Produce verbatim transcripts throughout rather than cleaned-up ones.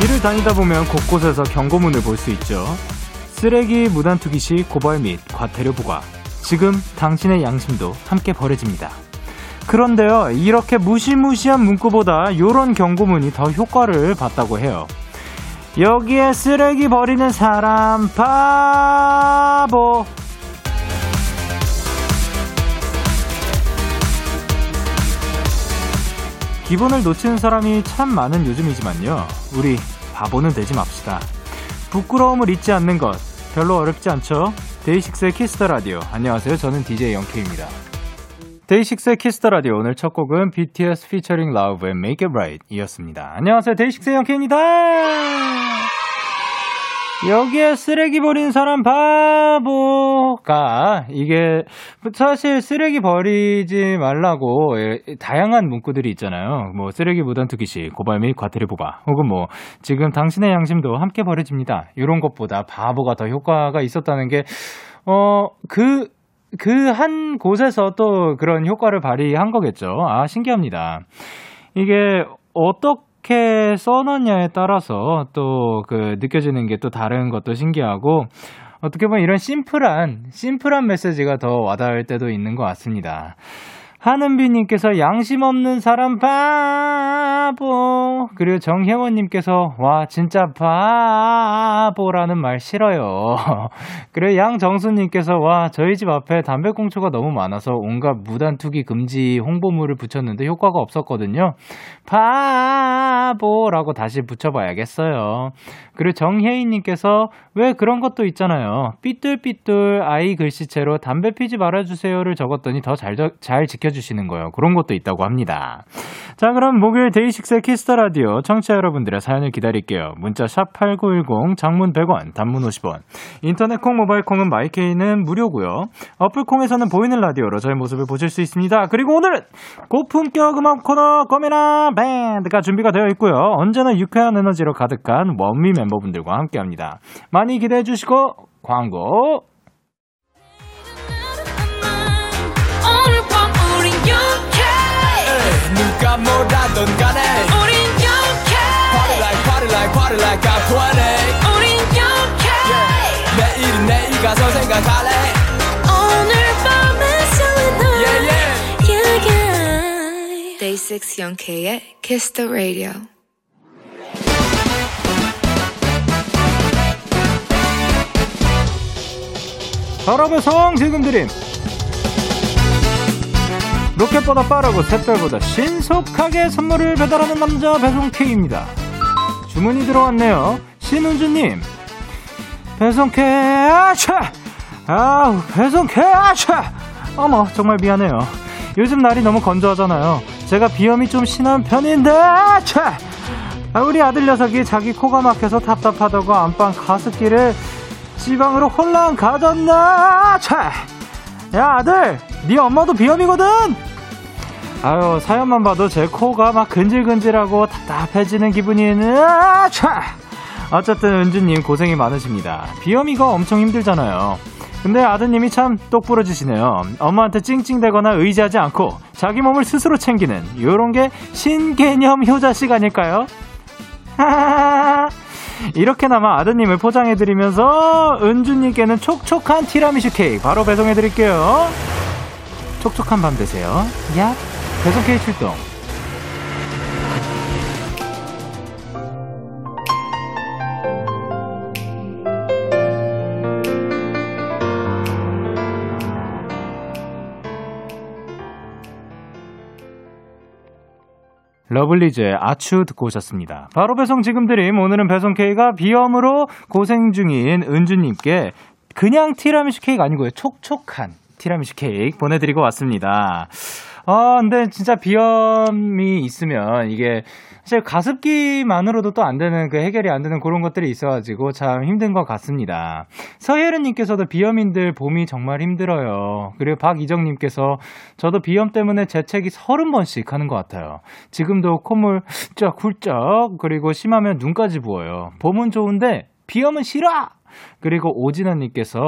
길을 다니다 보면 곳곳에서 경고문을 볼 수 있죠. 쓰레기 무단투기 시 고발 및 과태료 부과. 지금 당신의 양심도 함께 버려집니다. 그런데요, 이렇게 무시무시한 문구보다 이런 경고문이 더 효과를 봤다고 해요. 여기에 쓰레기 버리는 사람 바보. 기본을 놓치는 사람이 참 많은 요즘이지만요, 우리 바보는 되지 맙시다. 부끄러움을 잊지 않는 것, 별로 어렵지 않죠? 데이식스의 키스 더 라디오. 안녕하세요, 저는 디제이 영케이입니다. 데이식스의 키스 더 라디오. 오늘 첫 곡은 비티에스 피처링 러브의 Make It Right 이었습니다. 안녕하세요, 데이식스의 영케이입니다. 여기에 쓰레기 버린 사람 바보가, 이게 사실 쓰레기 버리지 말라고 다양한 문구들이 있잖아요. 뭐 쓰레기 무단투기 시 고발 및 과태료 부과, 혹은 뭐 지금 당신의 양심도 함께 버려집니다. 이런 것보다 바보가 더 효과가 있었다는 게, 어, 그 그 한 곳에서 또 그런 효과를 발휘한 거겠죠. 아, 신기합니다. 이게 어떻게 이렇게 써놨냐에 따라서 또 그 느껴지는 게 또 다른 것도 신기하고, 어떻게 보면 이런 심플한 심플한 메시지가 더 와닿을 때도 있는 것 같습니다. 하은비님께서 양심 없는 사람 바보. 그리고 정혜원님께서 와 진짜 바보라는 말 싫어요. 그리고 양정수님께서 와 저희 집 앞에 담배꽁초가 너무 많아서 온갖 무단투기 금지 홍보물을 붙였는데 효과가 없었거든요. 바보라고 다시 붙여봐야겠어요. 그리고 정혜인님께서 왜 그런 것도 있잖아요. 삐뚤삐뚤 아이 글씨체로 담배 피지 말아주세요를 적었더니 더 잘 잘 지켜 주시는 거예요. 그런 것도 있다고 합니다. 자, 그럼 목요일 데이식스의 키스 더 라디오, 청취자 여러분들의 사연을 기다릴게요. 문자 샵 팔구일공, 장문 백 원, 단문 오십 원. 인터넷 콩, 모바일 콩은 마이케이는 무료고요. 어플 콩에서는 보이는 라디오로 저의 모습을 보실 수 있습니다. 그리고 오늘은 고품격 음악 코너 꼬미나 밴드가 준비가 되어 있고요. 언제나 유쾌한 에너지로 가득한 원미 멤버분들과 함께합니다. 많이 기대해 주시고 광고. 누가 뭐라던 간에 우린 영케이 Party like party like party like I'm twenty. 우린 영케이 yeah. 내일은 내일 가서 생각할래. 오늘 밤에 설레는 yeah, yeah. yeah, yeah. Day Six 영케이의 Kiss the Radio. 여러분 성 지금 드림. 로켓보다 빠르고 샛별보다 신속하게 선물을 배달하는 남자 배송K입니다. 주문이 들어왔네요. 신은주님, 배송K 아차! 아우 배송K 아차! 어머 정말 미안해요. 요즘 날이 너무 건조하잖아요. 제가 비염이 좀 심한 편인데 아차! 아, 우리 아들 녀석이 자기 코가 막혀서 답답하다고 안방 가습기를 지방으로 홀랑 가졌나 아차! 야 아들, 네 엄마도 비염이거든. 아유 사연만 봐도 제 코가 막 근질근질하고 답답해지는 기분이는. 아차! 어쨌든 은주님 고생이 많으십니다. 비염이가 엄청 힘들잖아요. 근데 아드님이 참 똑부러지시네요. 엄마한테 찡찡대거나 의지하지 않고 자기 몸을 스스로 챙기는 요런 게 신개념 효자식 아닐까요? 이렇게나마 아드님을 포장해드리면서 은주님께는 촉촉한 티라미슈 케이크 바로 배송해드릴게요. 촉촉한 밤 되세요. 야, 배송 케이크 출동. 러블리즈의 아츄 듣고 오셨습니다. 바로 배송 지금 드림. 오늘은 배송 K가 비염으로 고생 중인 은주님께 그냥 티라미슈 케이크 아니고요, 촉촉한 티라미슈 케이크 보내드리고 왔습니다. 아, 근데 진짜 비염이 있으면 이게 사실 가습기만으로도 또 안 되는, 그 해결이 안 되는 그런 것들이 있어가지고 참 힘든 것 같습니다. 서혜른님께서도 비염인들 봄이 정말 힘들어요. 그리고 박이정님께서 저도 비염 때문에 재채기 서른 번씩 하는 것 같아요. 지금도 콧물 쫙 훌쩍, 그리고 심하면 눈까지 부어요. 봄은 좋은데 비염은 싫어! 그리고 오진아님께서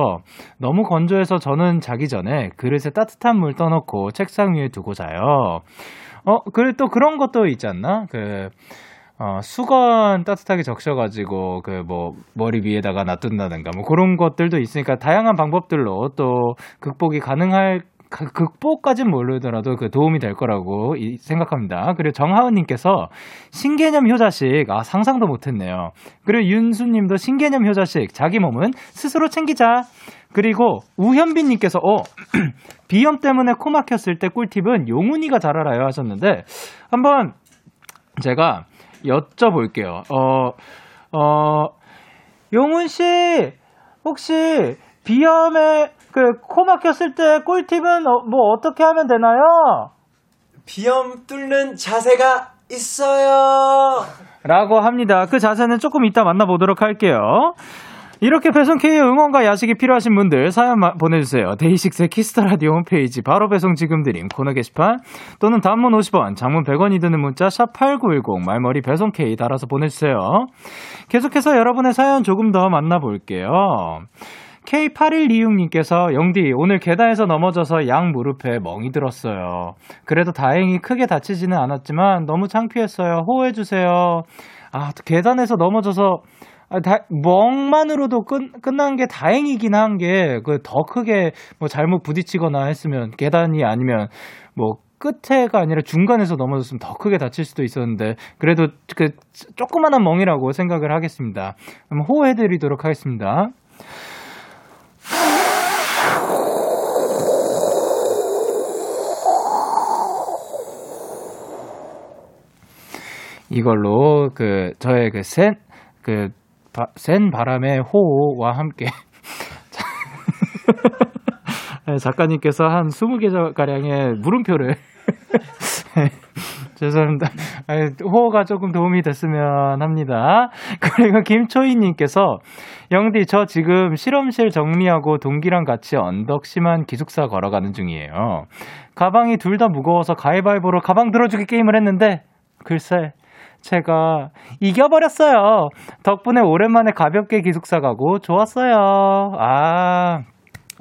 너무 건조해서 저는 자기 전에 그릇에 따뜻한 물 떠놓고 책상 위에 두고 자요. 어, 그리고 또 그런 것도 있지 않나? 그, 어, 수건 따뜻하게 적셔가지고 그 뭐 머리 위에다가 놔둔다든가 뭐 그런 것들도 있으니까 다양한 방법들로 또 극복이 가능할, 극복까지는 모르더라도 그 도움이 될 거라고 생각합니다. 그리고 정하은님께서 신개념 효자식, 아, 상상도 못했네요. 그리고 윤수님도 신개념 효자식, 자기 몸은 스스로 챙기자. 그리고 우현빈님께서 어 비염 때문에 코 막혔을 때 꿀팁은 용훈이가 잘 알아요 하셨는데, 한번 제가 여쭤볼게요. 어, 어, 용훈 씨 혹시 비염에 그 코 막혔을 때 꿀팁은 어, 뭐 어떻게 하면 되나요? 비염 뚫는 자세가 있어요 라고 합니다. 그 자세는 조금 이따 만나보도록 할게요. 이렇게 배송K의 응원과 야식이 필요하신 분들 사연 보내주세요. 데이식스의 키스타라디오 홈페이지 바로 배송 지금 드림 코너 게시판, 또는 단문 오십 원, 장문 백 원이 드는 문자 샵 팔구일공, 말머리 배송K 달아서 보내주세요. 계속해서 여러분의 사연 조금 더 만나볼게요. 케이 팔일이육님께서 영디 오늘 계단에서 넘어져서 양 무릎에 멍이 들었어요. 그래도 다행히 크게 다치지는 않았지만 너무 창피했어요. 호호해주세요. 아, 계단에서 넘어져서 아, 다, 멍만으로도 끝, 끝난 게 다행이긴 한 게, 그 더 크게 뭐 잘못 부딪히거나 했으면, 계단이 아니면 뭐 끝에가 아니라 중간에서 넘어졌으면 더 크게 다칠 수도 있었는데, 그래도 그 조그마한 멍이라고 생각을 하겠습니다. 그럼 호호해드리도록 하겠습니다. 이걸로 그 저의 그 센 그 센 바람의 호와 함께 작가님께서 한 스무 개 가량의 물음표를 죄송합니다. 호가 조금 도움이 됐으면 합니다. 그리고 김초희님께서 영디 저 지금 실험실 정리하고 동기랑 같이 언덕 심한 기숙사 걸어가는 중이에요. 가방이 둘 다 무거워서 가위바위보로 가방 들어주기 게임을 했는데 글쎄 제가 이겨버렸어요. 덕분에 오랜만에 가볍게 기숙사 가고 좋았어요. 아,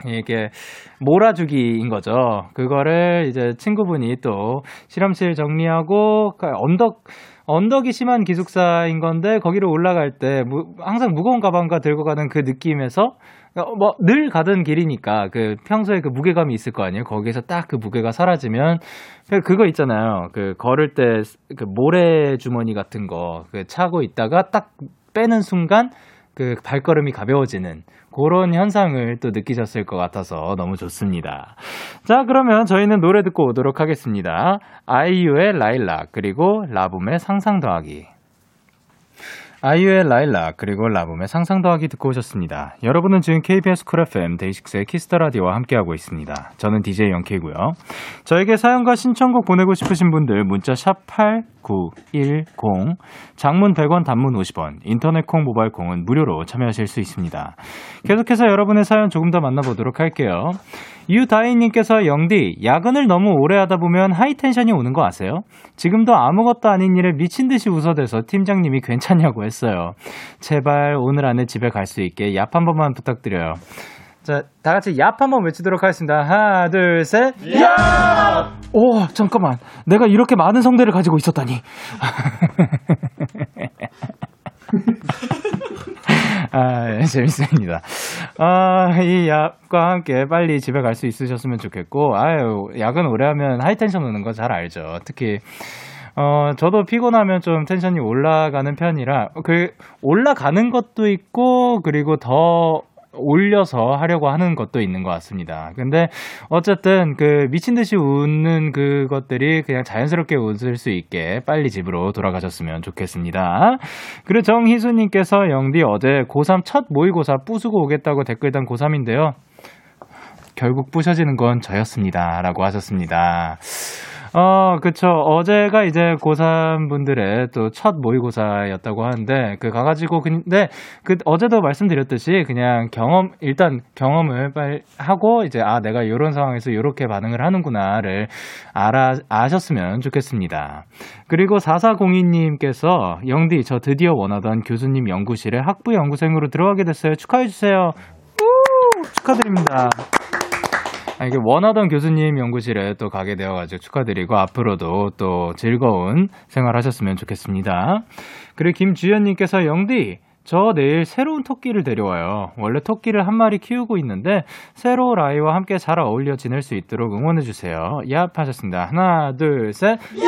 이게 몰아주기인 거죠. 그거를 이제 친구분이 또 실험실 정리하고 언덕, 언덕이 심한 기숙사인 건데 거기로 올라갈 때 무, 항상 무거운 가방과 들고 가는 그 느낌에서 뭐 늘 가던 길이니까 그 평소에 그 무게감이 있을 거 아니에요. 거기에서 딱 그 무게가 사라지면 그거 있잖아요. 그 걸을 때 그 모래 주머니 같은 거 그 차고 있다가 딱 빼는 순간 그 발걸음이 가벼워지는 그런 현상을 또 느끼셨을 것 같아서 너무 좋습니다. 자, 그러면 저희는 노래 듣고 오도록 하겠습니다. 아이유의 라일락, 그리고 라붐의 상상 더하기. 아이유의 라일락, 그리고 라붐의 상상 더하기 듣고 오셨습니다. 여러분은 지금 케이비에스 쿨 에프엠 데이식스의 키스 더 라디오와 함께하고 있습니다. 저는 디제이 영케이고요. 저에게 사연과 신청곡 보내고 싶으신 분들 문자 샵 팔구일공, 장문 백 원, 단문 오십 원, 인터넷 콩, 모바일 콩은 무료로 참여하실 수 있습니다. 계속해서 여러분의 사연 조금 더 만나보도록 할게요. 유다희님께서 영디, 야근을 너무 오래 하다 보면 하이텐션이 오는 거 아세요? 지금도 아무것도 아닌 일에 미친 듯이 웃어대서 팀장님이 괜찮냐고 했어요. 제발 오늘 안에 집에 갈 수 있게 얍 한 번만 부탁드려요. 자, 다 같이 얍 한 번 외치도록 하겠습니다. 하나, 둘, 셋. 야! 오, 잠깐만. 내가 이렇게 많은 성대를 가지고 있었다니. 아, 재밌습니다. 아, 이 약과 함께 빨리 집에 갈 수 있으셨으면 좋겠고, 아유, 약은 오래 하면 하이텐션 오는 거 잘 알죠. 특히, 어, 저도 피곤하면 좀 텐션이 올라가는 편이라, 그, 올라가는 것도 있고, 그리고 더 올려서 하려고 하는 것도 있는 것 같습니다. 근데 어쨌든 그 미친 듯이 웃는 그것들이 그냥 자연스럽게 웃을 수 있게 빨리 집으로 돌아가셨으면 좋겠습니다. 그리고 정희수님께서 영디 어제 고삼 첫 모의고사 부수고 오겠다고 댓글 단 고삼인데요. 결국 부셔지는 건 저였습니다. 라고 하셨습니다. 어, 그쵸. 어제가 이제 고삼 분들의 또 첫 모의고사였다고 하는데, 그 가가지고, 근데 그 어제도 말씀드렸듯이 그냥 경험, 일단 경험을 빨리 하고, 이제 아, 내가 이런 상황에서 이렇게 반응을 하는구나를 알아, 아셨으면 좋겠습니다. 그리고 사사공이 님께서, 영디, 저 드디어 원하던 교수님 연구실에 학부 연구생으로 들어가게 됐어요. 축하해주세요. 축하드립니다. 이게 원하던 교수님 연구실에 또 가게 되어가지고 축하드리고 앞으로도 또 즐거운 생활하셨으면 좋겠습니다. 그리고 김주연님께서 영디, 저 내일 새로운 토끼를 데려와요. 원래 토끼를 한 마리 키우고 있는데 새로운 아이와 함께 잘 어울려 지낼 수 있도록 응원해주세요. 얍 하셨습니다. 하나 둘 셋 얍!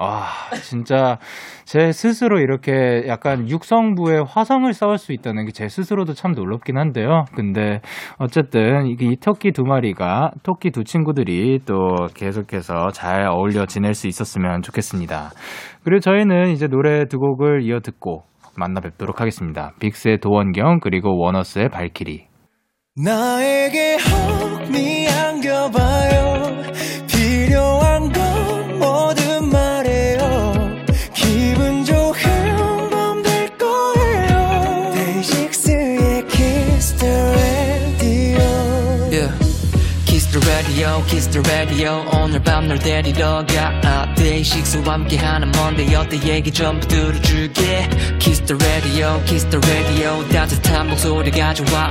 아, 진짜 제 스스로 이렇게 약간 육성부에 화성을 쌓을 수 있다는 게 제 스스로도 참 놀랍긴 한데요. 근데 어쨌든 이 토끼 두 마리가, 토끼 두 친구들이 또 계속해서 잘 어울려 지낼 수 있었으면 좋겠습니다. 그리고 저희는 이제 노래 두 곡을 이어 듣고 만나 뵙도록 하겠습니다. 빅스의 도원경, 그리고 원어스의 발키리. 나에게 호흡이 안겨봐요. 필요한 건 뭐든 말해요. 기분 좋게 한번 될 거예요. 데이식스의 Kiss the Radio. Yeah. Kiss the Radio, Kiss the Radio. 오늘 밤 널 데리러 가. 데이식스와 함께하는 Monday 어때 얘기 전부 들어줄게. Kiss the Radio, Kiss the Radio. 따뜻한 목소리 가져와.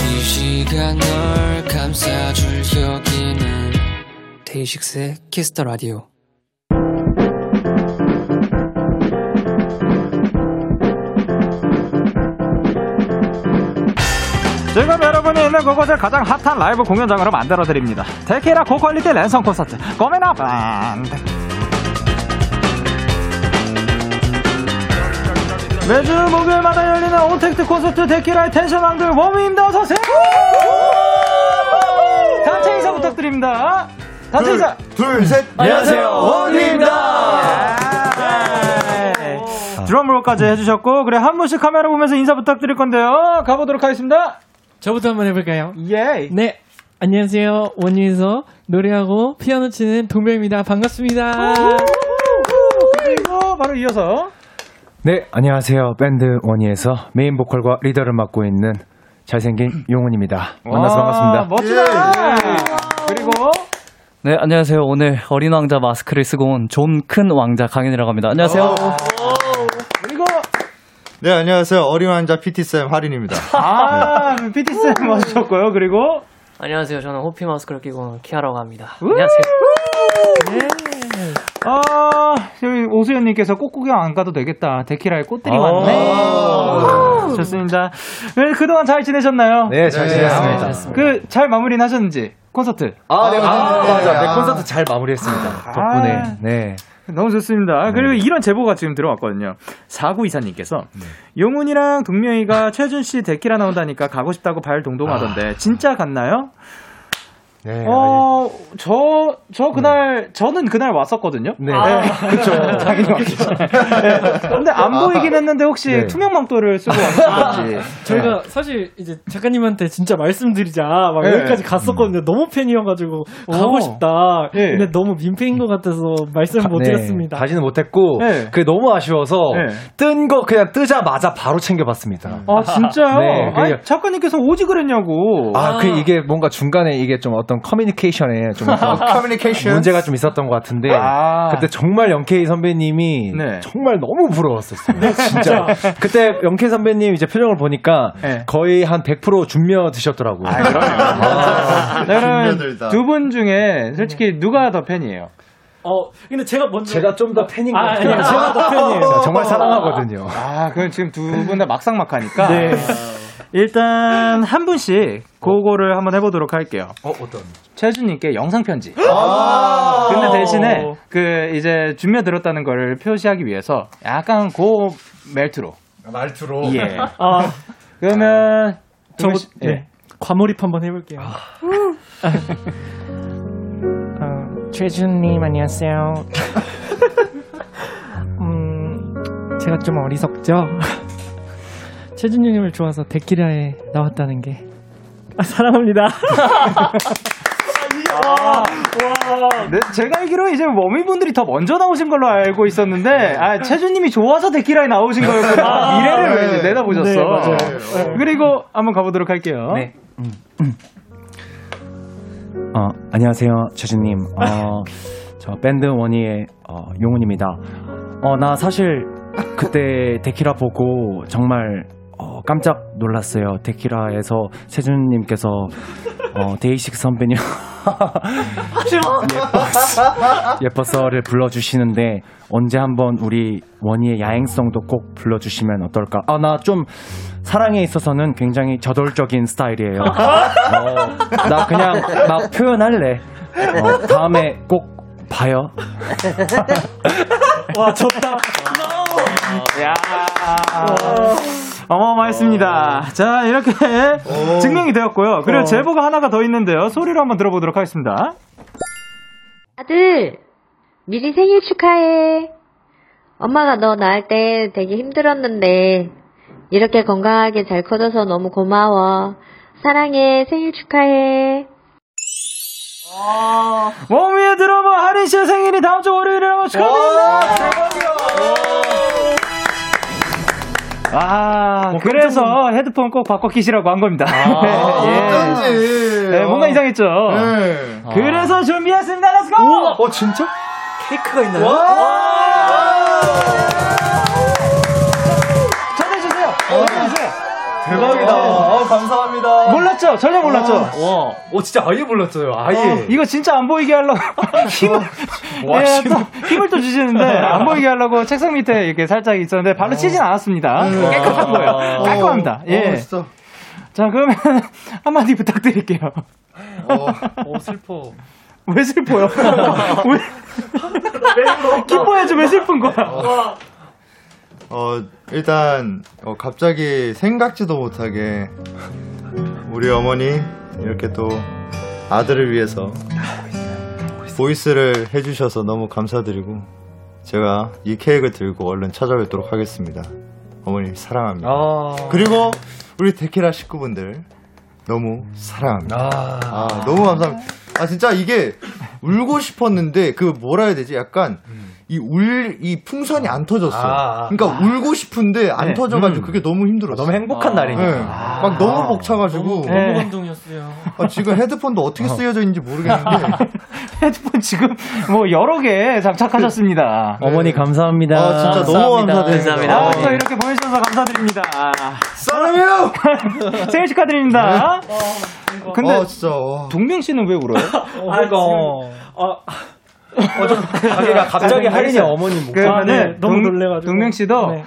이 시간 널 감싸줄 여기는 데이식스의 Kiss the Radio. 지금 여러분이 있는 그곳을 가장 핫한 라이브 공연장으로 만들어드립니다. 데키라 고퀄리티 랜선 콘서트 고메나 밴드. 매주 목요일마다 열리는 온택트 콘서트 데키라의 텐션왕들 워밍입니다. 어서오세요. 단체 인사 부탁드립니다. 단체 인사 둘 셋. 안녕하세요, 워밍입니다. 드럼롤까지 해주셨고, 그래 한 분씩 카메라 보면서 인사 부탁드릴 건데요. 가보도록 하겠습니다. 저부터 한번 해볼까요? 예. 네. 안녕하세요. 원유에서 노래하고 피아노 치는 동명입니다. 반갑습니다. 그리고 바로 이어서. 네. 안녕하세요. 밴드 원유에서 메인 보컬과 리더를 맡고 있는 잘생긴 용훈입니다. 만나서 반갑습니다. 멋지다. 예. 예. 그리고. 네. 안녕하세요. 오늘 어린 왕자 마스크를 쓰고 온 존 큰 왕자 강현이라고 합니다. 안녕하세요. 오. 네, 안녕하세요. 어린 환자 피티쌤 하린입니다. 아, 네. 피티쌤 와주셨고요. 그리고. 안녕하세요. 저는 호피 마스크를 끼고 온 키아라고 합니다. 안녕하세요. 네. 아, 저희 오수연님께서 꽃 구경 안 가도 되겠다. 데키라에 꽃들이 아~ 왔네. 아~ 좋습니다. 네, 그동안 잘 지내셨나요? 네, 잘 지냈습니다. 네. 그, 잘 마무리는 하셨는지? 콘서트. 아, 네, 맞아요. 네, 맞아. 네, 콘서트 잘 마무리했습니다. 아~ 덕분에. 네. 너무 좋습니다. 그리고 네. 이런 제보가 지금 들어왔거든요. 사구이사 님께서 네. 용훈이랑 동명이가 최준씨 데키라 나온다니까 가고 싶다고 발동동하던데 아. 진짜 갔나요? 네. 어, 저, 저 그날, 네. 저는 그날 왔었거든요. 네. 아. 네. 그쵸. 자기는 왔죠. 네. 근데 안 아. 보이긴 했는데 혹시 네. 투명망토를 쓰고 왔었는지. 저희가 네. 사실 이제 작가님한테 진짜 말씀드리자. 막 네. 여기까지 갔었거든요. 음. 너무 팬이어가지고 가고 오. 싶다. 네. 근데 너무 민폐인 것 같아서 말씀을 못 네. 드렸습니다. 가지는 못했고, 네. 그게 너무 아쉬워서 네. 뜬 거 그냥 뜨자마자 바로 챙겨봤습니다. 아, 진짜요? 네. 아니, 작가님께서 오지 그랬냐고. 아, 아. 그 이게 뭔가 중간에 이게 좀 어떤 커뮤니케이션에 좀 커뮤니케이션 문제가 좀 있었던 것 같은데 아~ 그때 정말 영케이 선배님이 네. 정말 너무 부러웠었어요. 네, 진짜 그때 영케이 선배님 이제 표정을 보니까 네. 거의 한 백 퍼센트 준며 드셨더라고요. 아, 아, 그러면 두 분 중에 솔직히 누가 더 팬이에요? 어, 근데 제가 먼저. 제가 좀 더 팬인 것 같아요. 아, 제가 더 팬이에요. 정말 사랑하거든요. 아, 그럼 지금 두 분 다 막상막하니까. 네. 일단 한 분씩 그거를 한번 해보도록 할게요. 어, 어떤? 최준님께 영상편지. 아~ 근데 대신에 그 이제 준비해 들었다는 걸 표시하기 위해서 약간 고 멜트로. 말투로. 예. 아. 그러면 아. 저 예. 네. 과몰입 한번 해볼게요. 아. 어, 최준님 안녕하세요. 음, 제가 좀 어리석죠? 최준유님을 좋아서 데키라에 나왔다는 게 아, 사랑합니다. 와, 와. 네, 제가 알기로 이제 워미분들이 더 먼저 나오신 걸로 알고 있었는데, 아, 채준님이 좋아서 데키라에 나오신 거였구나. 아, 미래를 네. 왜 내다보셨어. 네, 맞아요. 네. 그리고 한번 가보도록 할게요. 네. 음. 음. 어, 안녕하세요, 채준님. 어, 저 밴드 원희의 어, 용훈입니다. 어, 나 사실 그때 데키라 보고 정말 어, 깜짝 놀랐어요. 데키라에서 세준님께서 어, 데이식스 선배님 예뻤어, 예뻤어를 불러주시는데 언제 한번 우리 원희의 야행성도 꼭 불러주시면 어떨까. 아, 나 좀 사랑에 있어서는 굉장히 저돌적인 스타일이에요. 어, 나 그냥 막 표현할래. 어, 다음에 꼭 봐요. 와, 좋다. 야. 어마어마했습니다. 자, 이렇게 증명이 되었고요. 그리고 제보가 하나가 더 있는데요. 소리로 한번 들어보도록 하겠습니다. 아들, 미리 생일 축하해. 엄마가 너 낳을 때 되게 힘들었는데 이렇게 건강하게 잘 커져서 너무 고마워. 사랑해. 생일 축하해. 워미의 드러머 하린 씨의 생일이 다음 주 월요일에 한번 축하드립니다. 아, 어, 그래서 깜짝이야. 헤드폰 꼭 바꿔 끼시라고 한 겁니다. 아, 예. 예. 네, 뭔가 이상했죠. 네. 아. 그래서 준비했습니다. Let's go! 우와. 어, 진짜? 케이크가 있나요? 와! 와! 전해주세요. 전해주세요. 대박이다. 아, 감사합니다. 몰랐죠? 전혀 몰랐죠? 와, 어, 진짜 아예 몰랐어요. 아예. 어, 이거 진짜 안 보이게 하려고. 힘을, 와, 예, 또, 힘을 또 주시는데, 안 보이게 하려고 책상 밑에 이렇게 살짝 있었는데, 발로 치진 않았습니다. 음, 깨끗한 거예요. 어, 깔끔합니다. 어, 예. 멋있어. 자, 그러면, 한마디 부탁드릴게요. 어, 어 슬퍼. 왜 슬퍼요? 왜? 기뻐해야지, 왜 슬픈 거야? 어. 어, 일단, 어, 갑자기 생각지도 못하게, 우리 어머니, 이렇게 또, 아들을 위해서, 보이스를 해주셔서 너무 감사드리고, 제가 이 케이크를 들고 얼른 찾아뵙도록 하겠습니다. 어머니, 사랑합니다. 아~ 그리고, 우리 데키라 식구분들, 너무 사랑합니다. 아, 아 너무 감사합니다. 아, 진짜 이게, 울고 싶었는데, 그, 뭐라 해야 되지? 약간, 이 울, 이 풍선이 안 터졌어. 아, 그러니까 아, 울고 싶은데 안 네, 터져가지고 음. 그게 너무 힘들었어. 너무 행복한 아, 날이니까. 네. 아, 막 너무 벅차가지고. 너무, 너무 네. 감동이었어요. 아, 지금 헤드폰도 어떻게 쓰여져 있는지 모르겠는데. 헤드폰 지금 뭐 여러 개 장착하셨습니다. 네. 어머니 감사합니다. 아, 진짜 감사합니다. 너무 감사드립니다. 아, 또 이렇게 보내주셔서 감사드립니다. 사랑해요! 생일 축하드립니다. 네. 어, 근데 어, 진짜, 어. 동명 씨는 왜 울어요? 어, 아, 이거. 어, 저, 갑자기 하린이 어머니 목소리가 아, 네. 너무 놀래가지고 동명 씨도 네.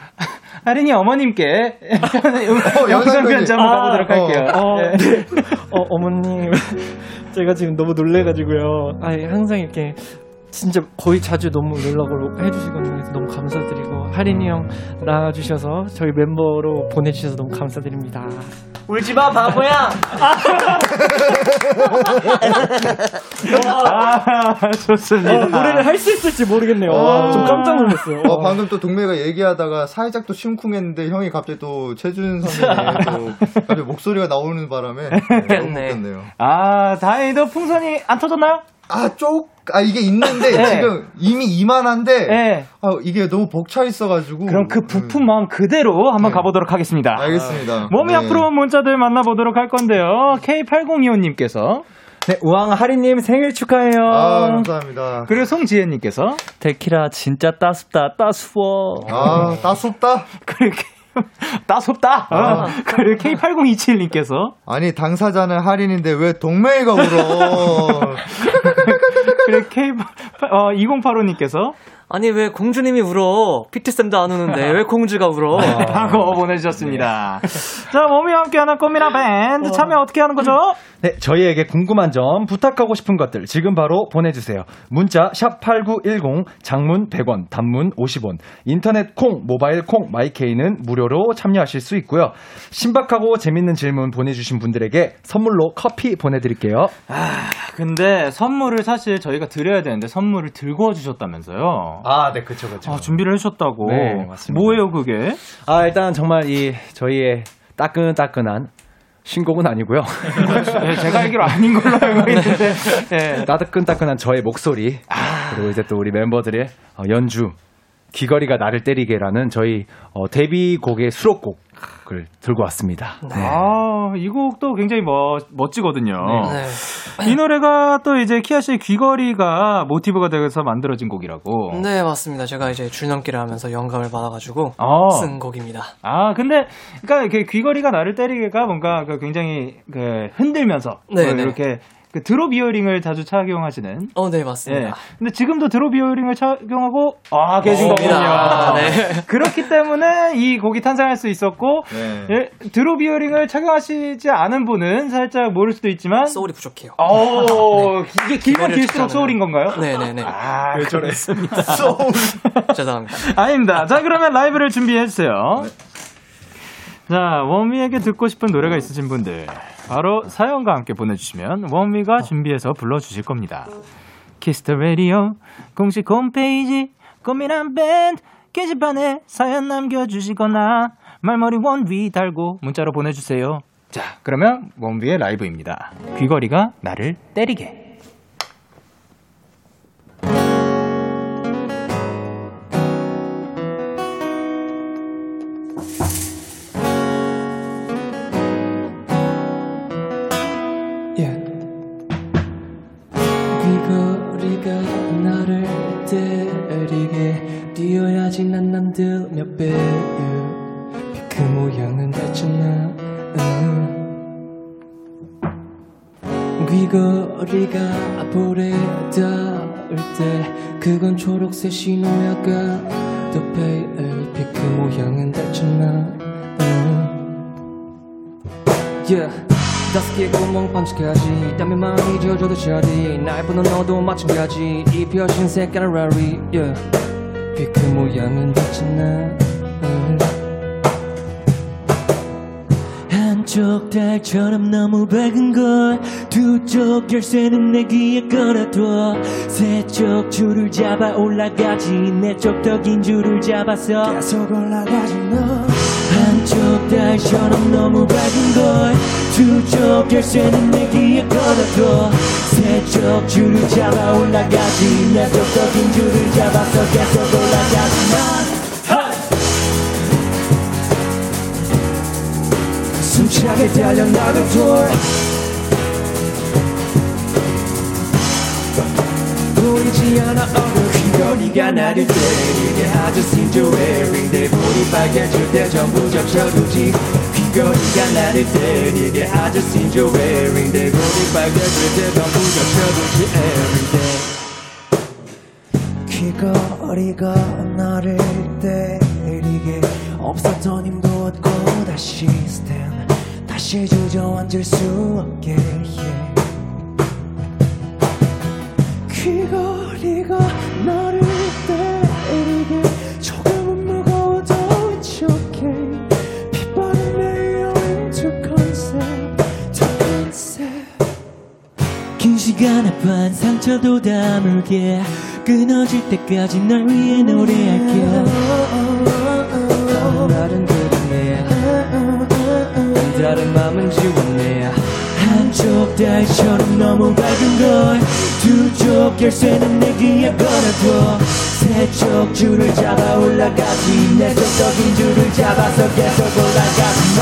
하린이 어머님께 영상 편지 한번 가보도록 할게요. 어, 네. 어, 어머님, 제가 지금 너무 놀래가지고요. 아예 항상 이렇게 진짜 거의 자주 너무 연락을 해주시거든요. 그래서 너무 감사드리고 하린이 형 나와주셔서 저희 멤버로 보내주셔서 너무 감사드립니다. 울지마 바보야. 아, 좋습니다. 어, 노래를 할 수 있을지 모르겠네요. 와, 좀 깜짝 놀랐어요. 어, 방금 또 동매가 얘기하다가 살짝 또 심쿵했는데 형이 갑자기 또 최준 선배의 또 갑자기 목소리가 나오는 바람에 너무 웃겼네요. 아, 다행히도 풍선이 안 터졌나요? 아, 쪽, 아, 이게 있는데, 네. 지금 이미 이만한데, 네. 아, 이게 너무 벅차 있어가지고. 그럼 그 부푼 마음 그대로 한번 네. 가보도록 하겠습니다. 알겠습니다. 몸이 아, 네. 앞으로 온 문자들 만나보도록 할 건데요. 케이 팔공이오님께서. 네, 우왕 하리님 생일 축하해요. 아, 감사합니다. 그리고 송지혜님께서. 데키라 진짜 따숩다, 따스워. 아, 따숩다? 그렇게. 따숩다. 아. 그리고 케이 팔공이칠님께서 아니 당사자는 할인인데 왜 동맹이가 울어. 그리고 케이 이공팔오님께서 아니 왜 공주님이 울어. 피트쌤도 안 우는데 왜 공주가 울어. 하고 보내주셨습니다. 네. 자, 몸이 함께하는 꽃미남 밴드 참여 어떻게 하는 거죠? 네, 저희에게 궁금한 점 부탁하고 싶은 것들 지금 바로 보내주세요. 문자 샵팔구일공 장문 백 원 단문 오십 원 인터넷 콩 모바일 콩 마이케이는 무료로 참여하실 수 있고요. 신박하고 재밌는 질문 보내주신 분들에게 선물로 커피 보내드릴게요. 아, 근데 선물을 사실 저희가 드려야 되는데 선물을 들고 와주셨다면서요. 아, 네, 그쵸 그쵸. 아, 준비를 해주셨다고. 네, 맞습니다. 뭐예요 그게? 아, 일단 정말 이 저희의 따끈따끈한 신곡은 아니고요. 제가 알기로 아닌 걸로 알고 있는데 네. 따끈따끈한 저의 목소리 아~ 그리고 이제 또 우리 멤버들의 연주 귀걸이가 나를 때리게라는 저희 데뷔곡의 수록곡을 들고 왔습니다. 네. 아, 이 곡도 굉장히 멋, 멋지거든요. 네. 이 노래가 또 이제 키아 씨의 귀걸이가 모티브가 되어서 만들어진 곡이라고. 네, 맞습니다. 제가 이제 줄넘기를 하면서 영감을 받아가지고 아. 쓴 곡입니다. 아, 근데 그러니까 그 귀걸이가 나를 때리게가 뭔가 그 굉장히 그 흔들면서 네, 이렇게. 네. 그 드롭 이어링을 자주 착용하시는. 어, 네, 맞습니다. 예. 근데 지금도 드롭 이어링을 착용하고 아, 계신 거군요. 아, 네. 그렇기 때문에 이 곡이 탄생할 수 있었고 네. 예, 드롭 이어링을 착용하시지 않은 분은 살짝 모를 수도 있지만 소울이 부족해요. 오, 네. 이게 길면 길수록 소울인 건가요? 네, 네, 네. 아, 왜 저래? 소울. 죄송합니다. 아닙니다. 자, 그러면 라이브를 준비해 주세요. 네. 자, 원미에게 듣고 싶은 노래가 있으신 분들 바로 사연과 함께 보내주시면 원미가 준비해서 불러주실 겁니다. Kiss the Radio 공식 홈페이지 고민한 밴드 게시판에 사연 남겨주시거나 말머리 원위 달고 문자로 보내주세요. 자, 그러면 원위의 라이브입니다. 귀걸이가 나를 때리게. 뛰어야지 난 남들 몇 배율 그 모양은 됐잖아. 응. 귀걸이가 볼에 닿을 때 그건 초록색 신호야가 더 pale 빛 그 모양은 됐잖아. 응. Yeah. 다섯 개의 구멍 반짝여야지 땀이 많이 젖어도 자리 날 보는 너도 마찬가지 이 표신 색깔은 라리 yeah. 빛 그 모양은 됐잖아. 한쪽 달처럼 너무 밝은걸 두쪽 열쇠는 내 귀에 걸어둬 세쪽 줄을 잡아 올라가지 내쪽 덕인 줄을 잡아서 계속 올라가지 너 한쪽 달처럼 너무 밝은걸 두쪽 열쇠는 내 귀에 걸어둬 세쪽 줄을 잡아 올라가지 내쪽 덕인 줄을 잡아서 계속 올라가지 숨차게 달려나갈 돌 보이지 않아 얼굴 귀걸이가 나를 때리게 하죠 신조어인 내 볼이 밝아질 때 전부 적셔두지 귀걸이가 나를 때리게 하죠 신조어인 내 볼이 밝아질 때 전부 적셔두지 everyday 귀걸이가 나를 때리게 없었던 힘도 얻고 다시 stand 다시 주저앉을 수 없게 yeah. 귀걸이가 나를 때리게 조금은 무거워도 it's okay 빛바람 내어 into concept to concept 긴 시간에 반 상처도 다물게 끊어질 때까지 널 위해 노래할게 다른 그림에 다른 맘은 지웠네 한쪽 달처럼 너무 밝은걸 두쪽 열쇠는 내 귀에 걸어둬 세쪽 줄을 잡아 올라가지 내쪽 덕인 줄을 잡아서 계속 올라가지 마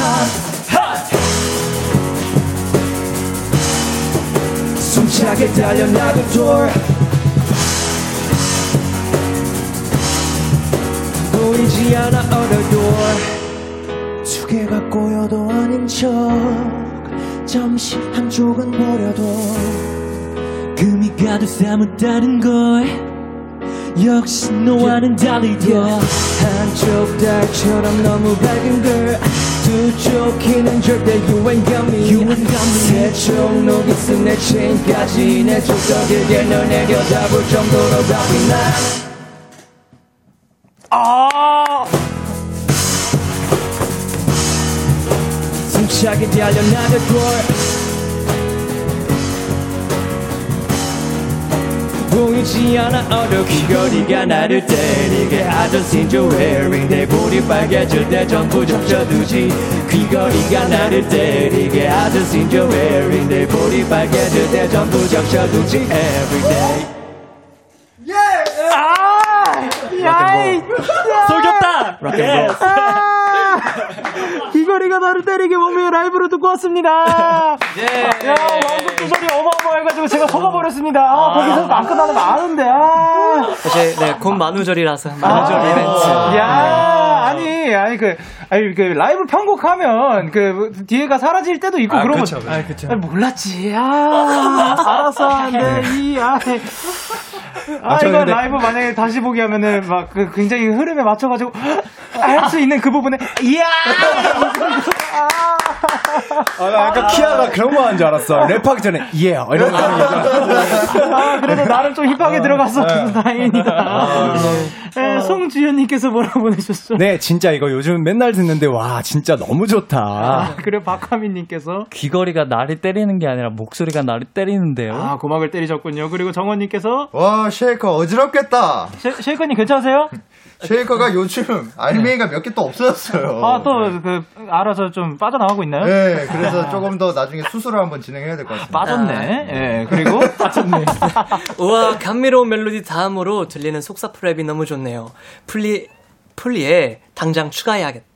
숨차게 달려나가 돌 보이지 않아 어려도 두 개가 꼬여도 아닌 척 잠시 한쪽은 버려도 금이 가도 사뭇 다른걸 역시 너와는 달리도 한쪽 달처럼 너무 밝은걸 두쪽 키는 절대 유행감이 세쪽 녹이쓴 내 체인까지 내쪽 덕이게 널 내려다볼 정도로 바쁜 날 아~ 숨차게 달려나갈 걸 보이지 않아 어둑히 거리가 나를 때리게 I just seen you wearing 내 볼이 빨개질 때 전부 적셔두지 귀걸이가 나를 때리게 I just seen you wearing 내 볼이 빨개질 때 전부 적셔두지 Every day yeah. 아! 야이! 속였다! 락앤롤 귀걸이가 나를 때리게 몸이 라이브로 듣고 왔습니다. 예. 야, 왕국 두절이 어마어마해가지고 제가 속아버렸습니다. 아, 거기서 안 끝나는 거 아는데, 아. 사실, 네, 곧 만우절이라서. 만우절 아, 이벤트. 야, 아, 아니, 아니, 그, 아니, 그, 라이브 편곡하면, 그, 뒤에가 사라질 때도 있고, 아, 그런 거죠. 아, 그쵸. 아니, 몰랐지. 아, 알았어. 근데, 이, 아. 아, 아 이거 근데... 라이브 만약에 다시 보기 하면은 막 그 굉장히 흐름에 맞춰가지고 할 수 있는 그 부분에 이야. 아, 나 아까 아, 키아가 그런 거 하는 줄 알았어. 랩하기 전에 예 yeah, 이런 거 하는 줄 알았어. 아, 그래도 나름 좀 힙하게 아, 들어갔어. 네. 다행이다. 아, 네, 어. 송주현님께서 뭐라고 보내셨어? 네, 진짜 이거 요즘 맨날 듣는데 와 진짜 너무 좋다. 아, 그리고 박하민님께서 귀걸이가 나를 때리는 게 아니라 목소리가 나를 때리는데요. 아, 고막을 때리셨군요. 그리고 정원님께서 와 쉐이커 어지럽겠다. 쉐, 쉐이커님 괜찮으세요? 쉐이커가 요즘 알맹이가 몇 개 또 없어졌어요. 아, 또 그 알아서 좀 빠져나가고 있나요? 네, 그래서 조금 더 나중에 수술을 한번 진행해야 될 것 같습니다. 빠졌네. 예, 네, 그리고 빠졌네. 우와, 감미로운 멜로디 다음으로 들리는 속사 프랩이 너무 좋네요. 플리 플리에 당장 추가해야겠다.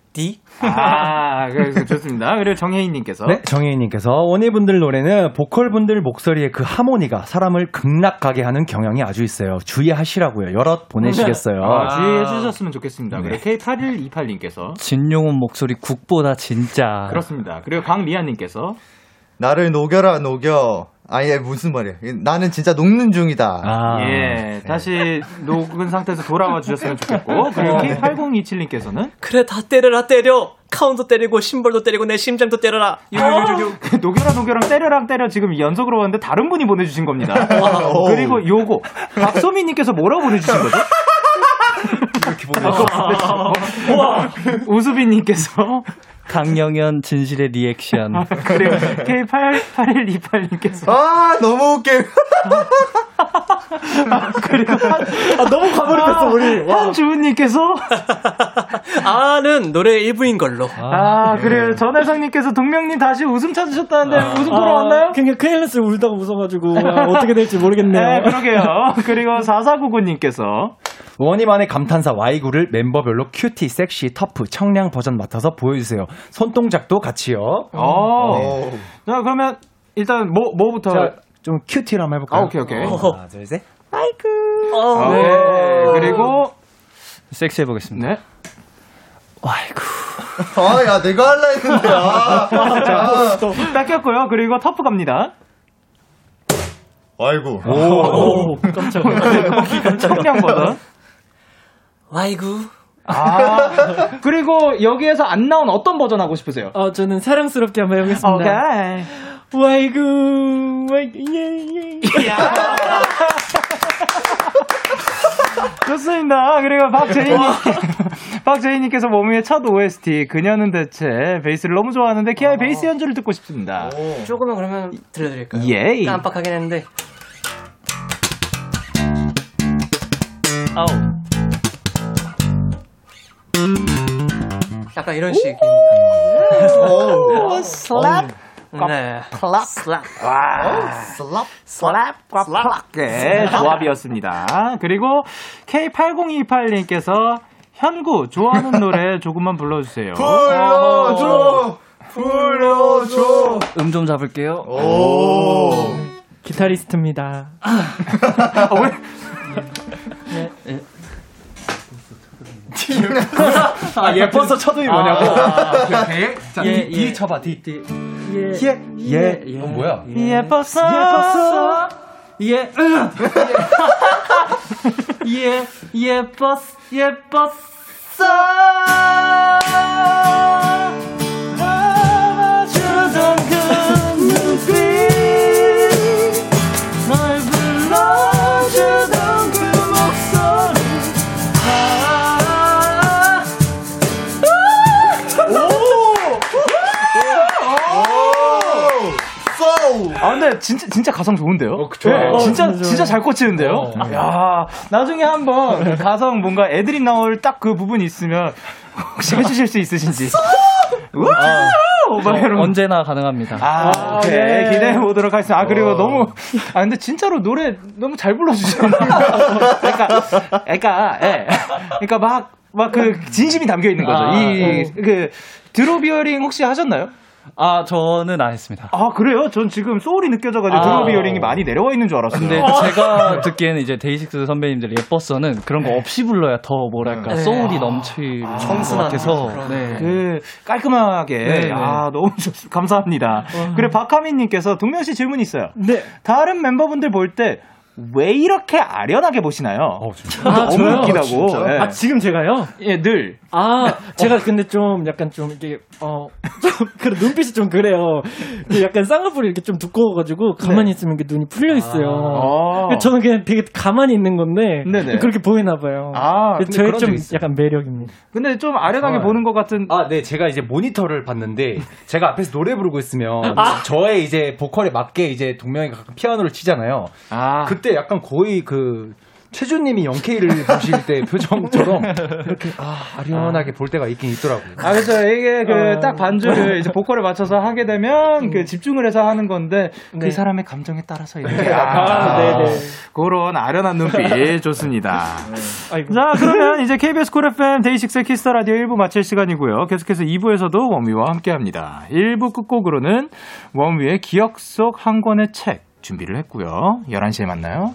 아, 그래서 좋습니다. 그리고 정혜인님께서 네, 정혜인님께서 원희분들 노래는 보컬분들 목소리의 그 하모니가 사람을 극락하게 하는 경향이 아주 있어요. 주의하시라고요. 여럿 보내시겠어요. 아, 주의해 주셨으면 좋겠습니다. 네. 그리고 케이 팔일이팔님께서 진용훈 목소리 국보다 진짜. 그렇습니다. 그리고 강리아님께서 나를 녹여라 녹여. 아예 무슨 말이야? 나는 진짜 녹는 중이다. 아. 예, 다시 녹은 상태에서 돌아와 주셨으면 좋겠고. 그리고 케이 팔공이칠님께서는 그래 다 때려라 때려. 카운도 때리고 심벌도 때리고 내 심장도 때려라. 유유유유. 녹여라 녹여라 때려라 때려 지금 연속으로 왔는데 다른 분이 보내주신 겁니다. 그리고 요거 박소민님께서 뭐라고 보내주신 거죠? 이렇게 보내주셨어요. 와, 우수빈님께서. 강영현 진실의 리액션. 아, 그리고 케이 팔팔일이팔님께서 아 너무 웃겨. 아, 그리고 아, 너무 가버렸어 우리. 한주은님께서 아는 노래 일부인 걸로. 아, 아 그래요. 네. 전혜성님께서 동명님 다시 웃음 찾으셨다는데 아, 웃음 돌아왔나요? 아, 그냥 클래스 울다가 웃어가지고 아, 어떻게 될지 모르겠네요. 네, 그러게요. 그리고 사사구구님께서 원희만의 감탄사 와이구를 멤버별로 큐티, 섹시, 터프, 청량 버전 맡아서 보여주세요. 손동작도 같이요. 오. 네. 자, 그러면 일단 뭐 뭐부터 자, 좀 큐티로 한번 해볼까요? 아, 오케이 오케이. 하나 둘 셋. 와이구. 네. 그리고 섹시 해보겠습니다. 네. 와이구. 아, 야 내가 할라 했는데. 아. 자, 또 뺏겼고요. 그리고 터프 갑니다. 와이구. 오. 오. 깜짝이야. 청량 버전. 와이구. 아, 그리고 여기에서 안 나온 어떤 버전 하고 싶으세요? 어, 저는 사랑스럽게 한번 해보겠습니다. 오케이. 와이구, 와이구, 예, 예. 좋습니다. 그리고 박재희님, 박재희님께서 모미의 첫 오에스티, 그녀는 대체 베이스를 너무 좋아하는데, 키아의 어. 베이스 연주를 듣고 싶습니다. 오. 조금만 그러면 들려드릴까요? 예. 깜빡하긴 했는데. 아우. 약간 이런 식입니다. 슬랩, 네, 클락, 슬랩, 슬랩, 슬랩, 클락 조합이었습니다. 그리고 케이 팔공이팔님께서 현구 좋아하는 노래 조금만 불러주세요. 불러줘, 불러줘. 음 좀 잡을게요. 오, 기타리스트입니다. 아, 왜? 네, 네. 아, 예뻐서 쳐도이 뭐냐고. 아, 오케이. 자, 예, 예. D 쳐봐, D. D. 예, 예. 예. 예. 어, 뭐야? 예. 예뻤어. 예뻤어. 예, 응. 예, 예뻤어. 예뻤어. 안아주던 그 눈빛. 널 불러주던 아 근데 진짜 진짜 가성 좋은데요? 어, 그쵸. 네. 어, 진짜 진짜, 진짜 잘 꽂히는데요. 어. 야 나중에 한번 가성 뭔가 애드립 나올 딱 그 부분이 있으면 혹시 해주실 수 있으신지. 아, 어, 언제나 가능합니다. 아, 아 오케이. 네. 기대해 보도록 하겠습니다. 아, 그리고 어. 너무, 아, 근데 진짜로 노래 너무 잘 불러주시잖아요. 그러니까, 그러니까, 예. 그러니까 막, 막 그 진심이 담겨 있는 거죠. 아, 이, 어. 그, 드로비어링 혹시 하셨나요? 아, 저는 안 했습니다. 아, 그래요? 전 지금 소울이 느껴져가지고 아, 드로비어링이 많이 내려와 있는 줄 알았어요. 근데 아, 제가 듣기에는 이제 데이식스 선배님들 예뻤어는 그런 거 네. 없이 불러야 더 뭐랄까 네. 소울이 아, 넘치는 아, 것 같아서 네. 그 깔끔하게 네. 아 너무 좋습니다. 감사합니다. 와. 그래 박하민님께서 동명 씨 질문 있어요. 네. 다른 멤버분들 볼 때 왜 이렇게 아련하게 보시나요? 어, 진짜. 아, 너무 저요? 웃기다고. 아, 네. 아, 지금 제가요? 예, 늘. 아, 제가 어. 근데 좀 약간 좀 이게 어, 좀 그런 눈빛이 좀 그래요. 약간 쌍꺼풀이 이렇게 좀 두꺼워가지고 가만히 네. 있으면 이렇게 눈이 풀려 있어요. 아. 아. 저는 그냥 되게 가만히 있는 건데 네네. 그렇게 보이나 봐요. 아, 저의 좀 약간 매력입니다. 근데 좀 아련하게 어. 보는 것 같은. 아, 네, 제가 이제 모니터를 봤는데 제가 앞에서 노래 부르고 있으면 아. 저의 이제 보컬에 맞게 이제 동명이가 가끔 피아노를 치잖아요. 아. 그 그때 약간 거의 그 최준님이 영케이를 보실 때 표정처럼 이렇게 아, 아련하게 볼 때가 있긴 있더라고요. 아 그렇죠. 이게 그 딱 반주를 이제 보컬에 맞춰서 하게 되면 음. 그 집중을 해서 하는 건데 네. 그 사람의 감정에 따라서 이렇게 아, 아, 네네. 그런 아련한 눈빛 좋습니다. 네. 자 그러면 이제 케이비에스 쿨 에프엠 데이식스의 키스 더 라디오 일 부 마칠 시간이고요. 계속해서 이 부에서도 원위와 함께합니다. 일 부 끝곡으로는 원위의 기억 속 한 권의 책 준비를 했고요. 열한 시에 만나요.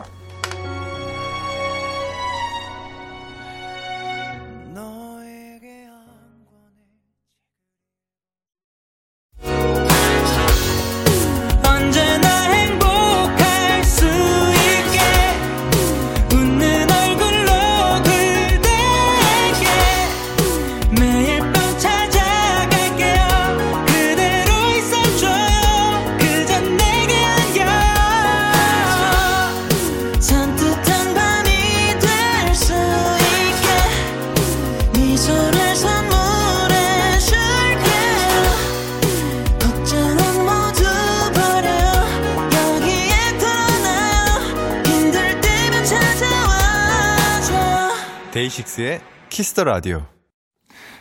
데이식스의 키스 더 라디오.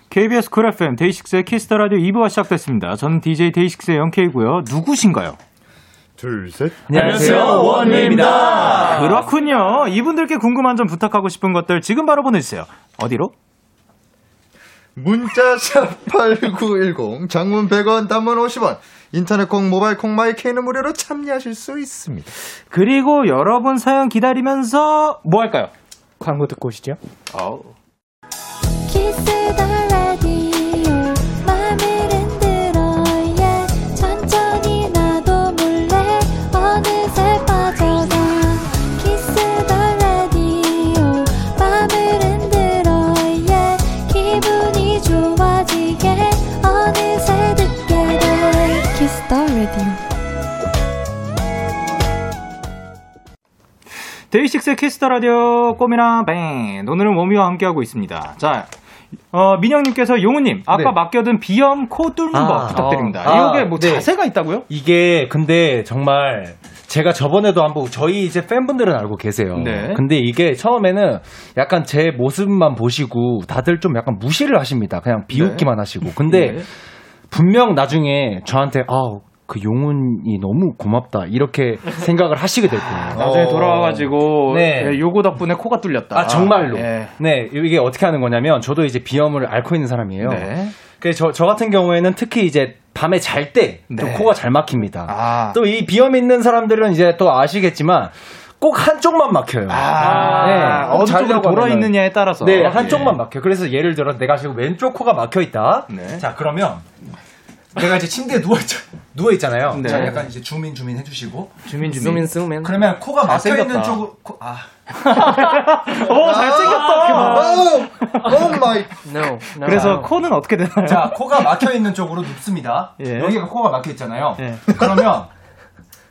케이비에스 쿨 에프엠 데이식스의 키스 더 라디오 이 부가 시작됐습니다. 저는 디제이 데이식스의 영케이고요. 누구신가요? 둘, 셋. 안녕하세요. 원우입니다. 그렇군요. 이분들께 궁금한 점 부탁하고 싶은 것들 지금 바로 보내주세요. 어디로? 문자샵 팔구일공 장문 백 원 단문 오십 원 인터넷 콩, 모바일 콩, 마이 케이는 무료로 참여하실 수 있습니다. 그리고 여러분 사연 기다리면서 뭐 할까요? 광고 듣고 오시죠. 아우. 데이식스의 키스 더 라디오 꼬미랑 뱅. 오늘은 워미와 함께하고 있습니다. 자, 어, 민영님께서 용우님 아까 네. 맡겨둔 비염 코 뚫는 아, 거 부탁드립니다. 어, 아, 이게 뭐 네. 자세가 있다고요? 이게 근데 정말 제가 저번에도 한번 저희 이제 팬분들은 알고 계세요. 네. 근데 이게 처음에는 약간 제 모습만 보시고 다들 좀 약간 무시를 하십니다. 그냥 비웃기만 네. 하시고. 근데 네. 분명 나중에 저한테 아우 그 용훈이 너무 고맙다 이렇게 생각을 하시게 될 거예요. 나중에 돌아와가지고 네. 요거 덕분에 코가 뚫렸다. 아 정말로. 네. 네 이게 어떻게 하는 거냐면 저도 이제 비염을 앓고 있는 사람이에요. 네. 그래서 저, 저 같은 경우에는 특히 이제 밤에 잘 때 또 네. 코가 잘 막힙니다. 아. 또 이 비염 있는 사람들은 이제 또 아시겠지만. 꼭 한쪽만 막혀요. 아, 네. 어디로 돌아 있느냐에 따라서. 네, 한쪽만 예. 막혀. 그래서 예를 들어서 내가 지금 왼쪽 코가 막혀 있다. 네. 자 그러면. 내가 이제 침대에 누워 있자, 누워 있잖아요. 네. 자, 약간 이제 주민 주민 해주시고. 주민 주민. 주민 그러면 코가 막혀 있는 쪽으로. 코, 아. 오 잘생겼다. 오 마이. No. 그래서 코는 어떻게 되나요? 자, 코가 막혀 있는 쪽으로 눕습니다. 예. 여기가 코가 막혀 있잖아요. 예. 그러면.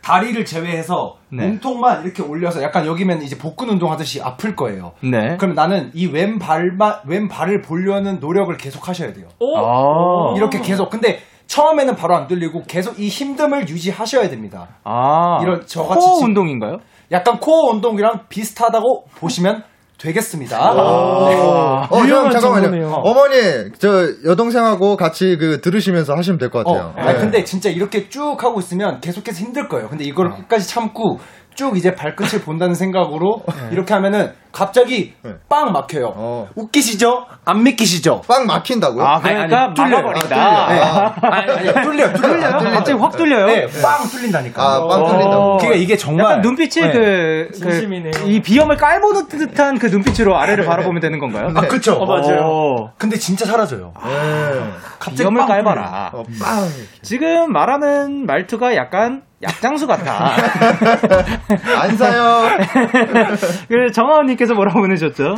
다리를 제외해서 네. 몸통만 이렇게 올려서 약간 여기면 이제 복근 운동하듯이 아플 거예요. 네. 그럼 나는 이 왼발만 왼발을 보려는 노력을 계속 하셔야 돼요. 오. 이렇게 계속. 근데 처음에는 바로 안 들리고 계속 이 힘듦을 유지하셔야 됩니다. 아, 이런 저같이 코어 운동인가요? 약간 코어 운동이랑 비슷하다고 보시면 되겠습니다. 어, 형, 잠깐만요. 정도네요. 어머니, 저 여동생하고 같이 그 들으시면서 하시면 될 것 같아요. 어, 네. 아니, 근데 진짜 이렇게 쭉 하고 있으면 계속해서 힘들 거예요. 근데 이걸 어. 끝까지 참고 쭉 이제 발끝을 본다는 생각으로 네. 이렇게 하면은 갑자기 네. 빵 막혀요. 어. 웃기시죠? 안 믿기시죠? 빵 막힌다고요? 아, 그러니까 막아버린다. 아, 뚫려요. 아, 뚫려요. 뚫려요. 갑자기 확 뚫려요. 네, 빵 뚫린다니까. 아, 빵 뚫린다고. 그게 이게 정말 약간 눈빛이 네. 그, 그, 이 비염을 깔보는 듯한 그 눈빛으로 아래를 네. 바라보면 되는 건가요? 네. 아, 그쵸. 어, 맞아요. 오. 근데 진짜 사라져요. 네. 갑자기 비염을 깔봐라. 어, 빵. 지금 말하는 말투가 약간 약장수 같아. 안 사요. 그래서 정하원님께서 뭐라고 보내셨죠?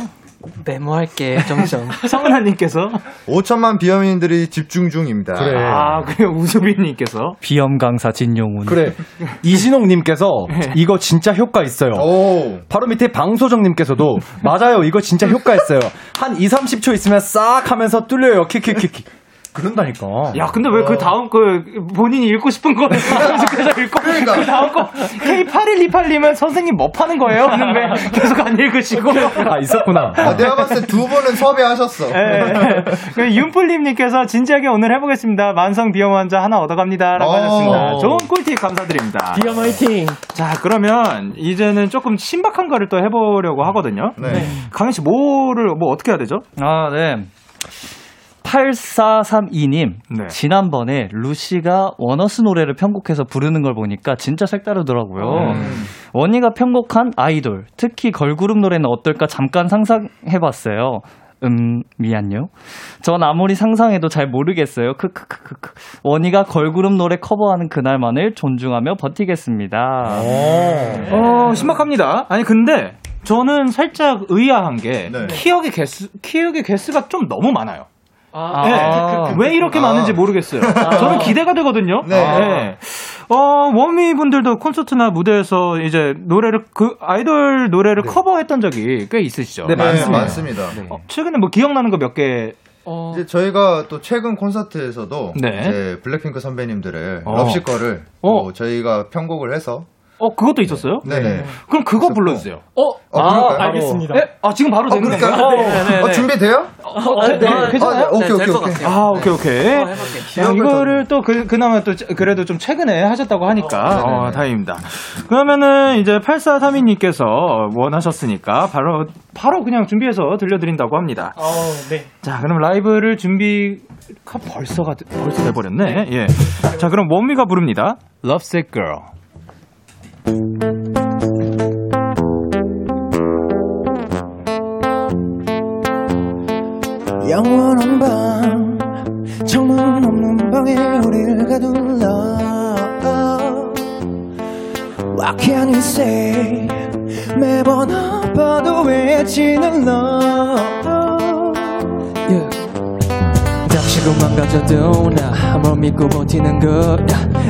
메모할게, 점점. 성은아님께서 오천만 비염인들이 집중 중입니다. 그래. 아, 그리고 우수빈님께서 비염 강사 진용훈. 그래. 이진옥님께서 네. 이거 진짜 효과 있어요. 오. 바로 밑에 방소정님께서도 맞아요, 이거 진짜 효과 있어요. 한 이, 삼십 초 있으면 싹 하면서 뚫려요. 킥킥킥킥. 그런다니까. 야, 근데 왜 그 다음 그 본인이 읽고 싶은 거를 계속 읽고 그러니까. 그 다음 거 케이 팔일이팔님은 선생님 뭐 파는 거예요? 하는데 계속 안 읽으시고. 아, 있었구나. 아, 내가 봤을 때 두 번은 섭외하셨어. 예. 윤풀님님께서 진지하게 오늘 해보겠습니다. 만성 비염 환자 하나 얻어갑니다라고 하셨습니다. 좋은 꿀팁 감사드립니다. 비염 화이팅. 자, 그러면 이제는 조금 신박한 거를 또 해보려고 하거든요. 네. 네. 강현 씨 뭐를 뭐 어떻게 해야 되죠? 아, 네. 팔사삼이님 네. 지난번에 루시가 원어스 노래를 편곡해서 부르는 걸 보니까 진짜 색다르더라고요. 음. 원희가 편곡한 아이돌, 특히 걸그룹 노래는 어떨까 잠깐 상상해봤어요. 음, 미안요. 전 아무리 상상해도 잘 모르겠어요. 크크크크크. 원희가 걸그룹 노래 커버하는 그날만을 존중하며 버티겠습니다. 네. 어, 신박합니다. 아니, 근데 저는 살짝 의아한 게 네. 키역의 개수, 키역의 개수가 좀 너무 많아요. 아, 네. 아, 왜 이렇게 아. 많은지 모르겠어요. 아. 저는 기대가 되거든요. 네. 아. 네. 어, 원미 분들도 콘서트나 무대에서 이제 노래를, 그, 아이돌 노래를 네. 커버했던 적이 꽤 있으시죠? 네, 많습니다. 네, 많습니다. 네. 어, 최근에 뭐 기억나는 거 몇 개? 어... 이제 저희가 또 최근 콘서트에서도 네. 이제 블랙핑크 선배님들의 어. 러브식 거를 어. 뭐 저희가 편곡을 해서 어, 그것도 있었어요? 네. 네네. 그럼 그거 있었고. 불러주세요. 어? 어 아, 알겠습니다. 네? 아, 지금 바로 되는 거예요? 어, 네, 어, 준비돼요? 어, 어, 네. 네. 괜찮아요? 아, 네. 오케이, 네, 오케이, 오케이. 아, 오케이, 오케이. 네. 아, 이거를 또 그, 그나마 또 그래도 좀 최근에 하셨다고 하니까. 어, 어, 다행입니다. 그러면은 이제 팔사삼이님께서 원하셨으니까 바로, 바로 그냥 준비해서 들려드린다고 합니다. 어, 네. 자, 그럼 라이브를 준비가 벌써가, 벌써 돼버렸네. 네. 예. 자, 그럼 원미가 부릅니다. Lovesick Girl. 영원한 밤 정문 없는 방에 우리를 가둘러 What can you say 매번 아파도 외치는 너 yeah. 닥치고 망가져도 나 아무 믿고 버티는 걸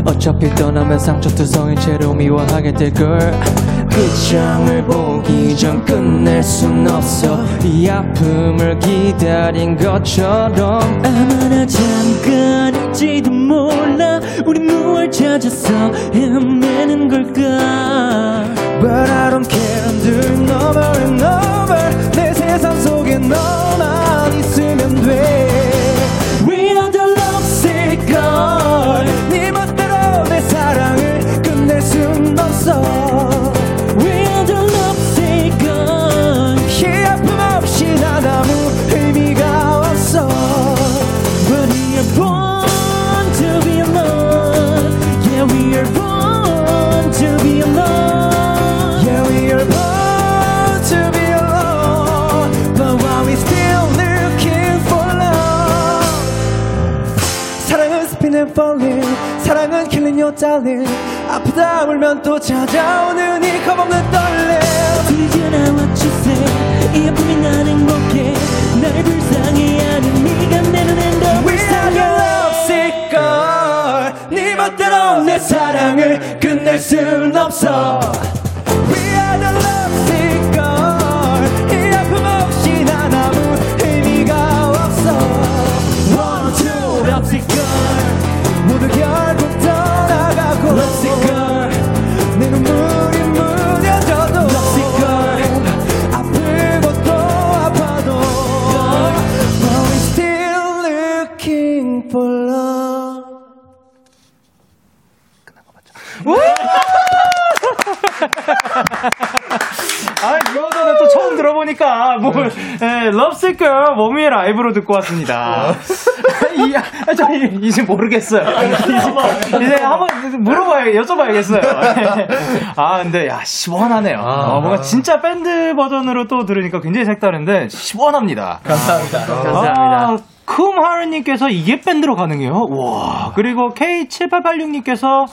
어차피 떠나면 상처투성인 채로 미워하게 될걸 끝장을 보기 전 끝낼 순 없어 이 아픔을 기다린 것처럼 아무나 잠깐일지도 몰라 우린 무얼 찾아서 헤매는 걸까 But I don't care I'm doing over and over 내 세상 속에 너만 있으면 돼 네 멋대로 내 사랑을 끝낼 순 없어 We are the lovesick girl 이 아픔 없이 난 아무 의미가 없어 But we are born to be alone Yeah we are born to be alone Yeah we are born to be alone But while we still looking for love 사랑은 스피드 falling 사랑은 killing your darling 아프다 울면 또 찾아오는 이 겁없는 떨림 Do you know what you say 이 아픔이 난 행복해 날 불쌍해하는 네가 내 눈엔 더 불쌍해 We are your lovesick girl 네 멋대로 내 사랑을 끝낼 순 없어 We are the lovesick girl 이 아픔 없이 난 아무 의미가 없어 One, two, lovesick girl 아, 이거는 또 처음 들어보니까, 뭐, 예, Lovesick Girl, 몸이 라이브로 듣고 왔습니다. 이, 아, 저, 이제 모르겠어요. 이제, 이제 한번 물어봐야, 여쭤봐야겠어요. 아, 근데, 야, 시원하네요. 아, 뭔가 진짜 밴드 버전으로 또 들으니까 굉장히 색다른데, 시원합니다. 감사합니다. 아, 감사합니다. 아, 쿰하루님께서 이게 밴드로 가능해요? 와. 그리고 케이 칠팔팔육님께서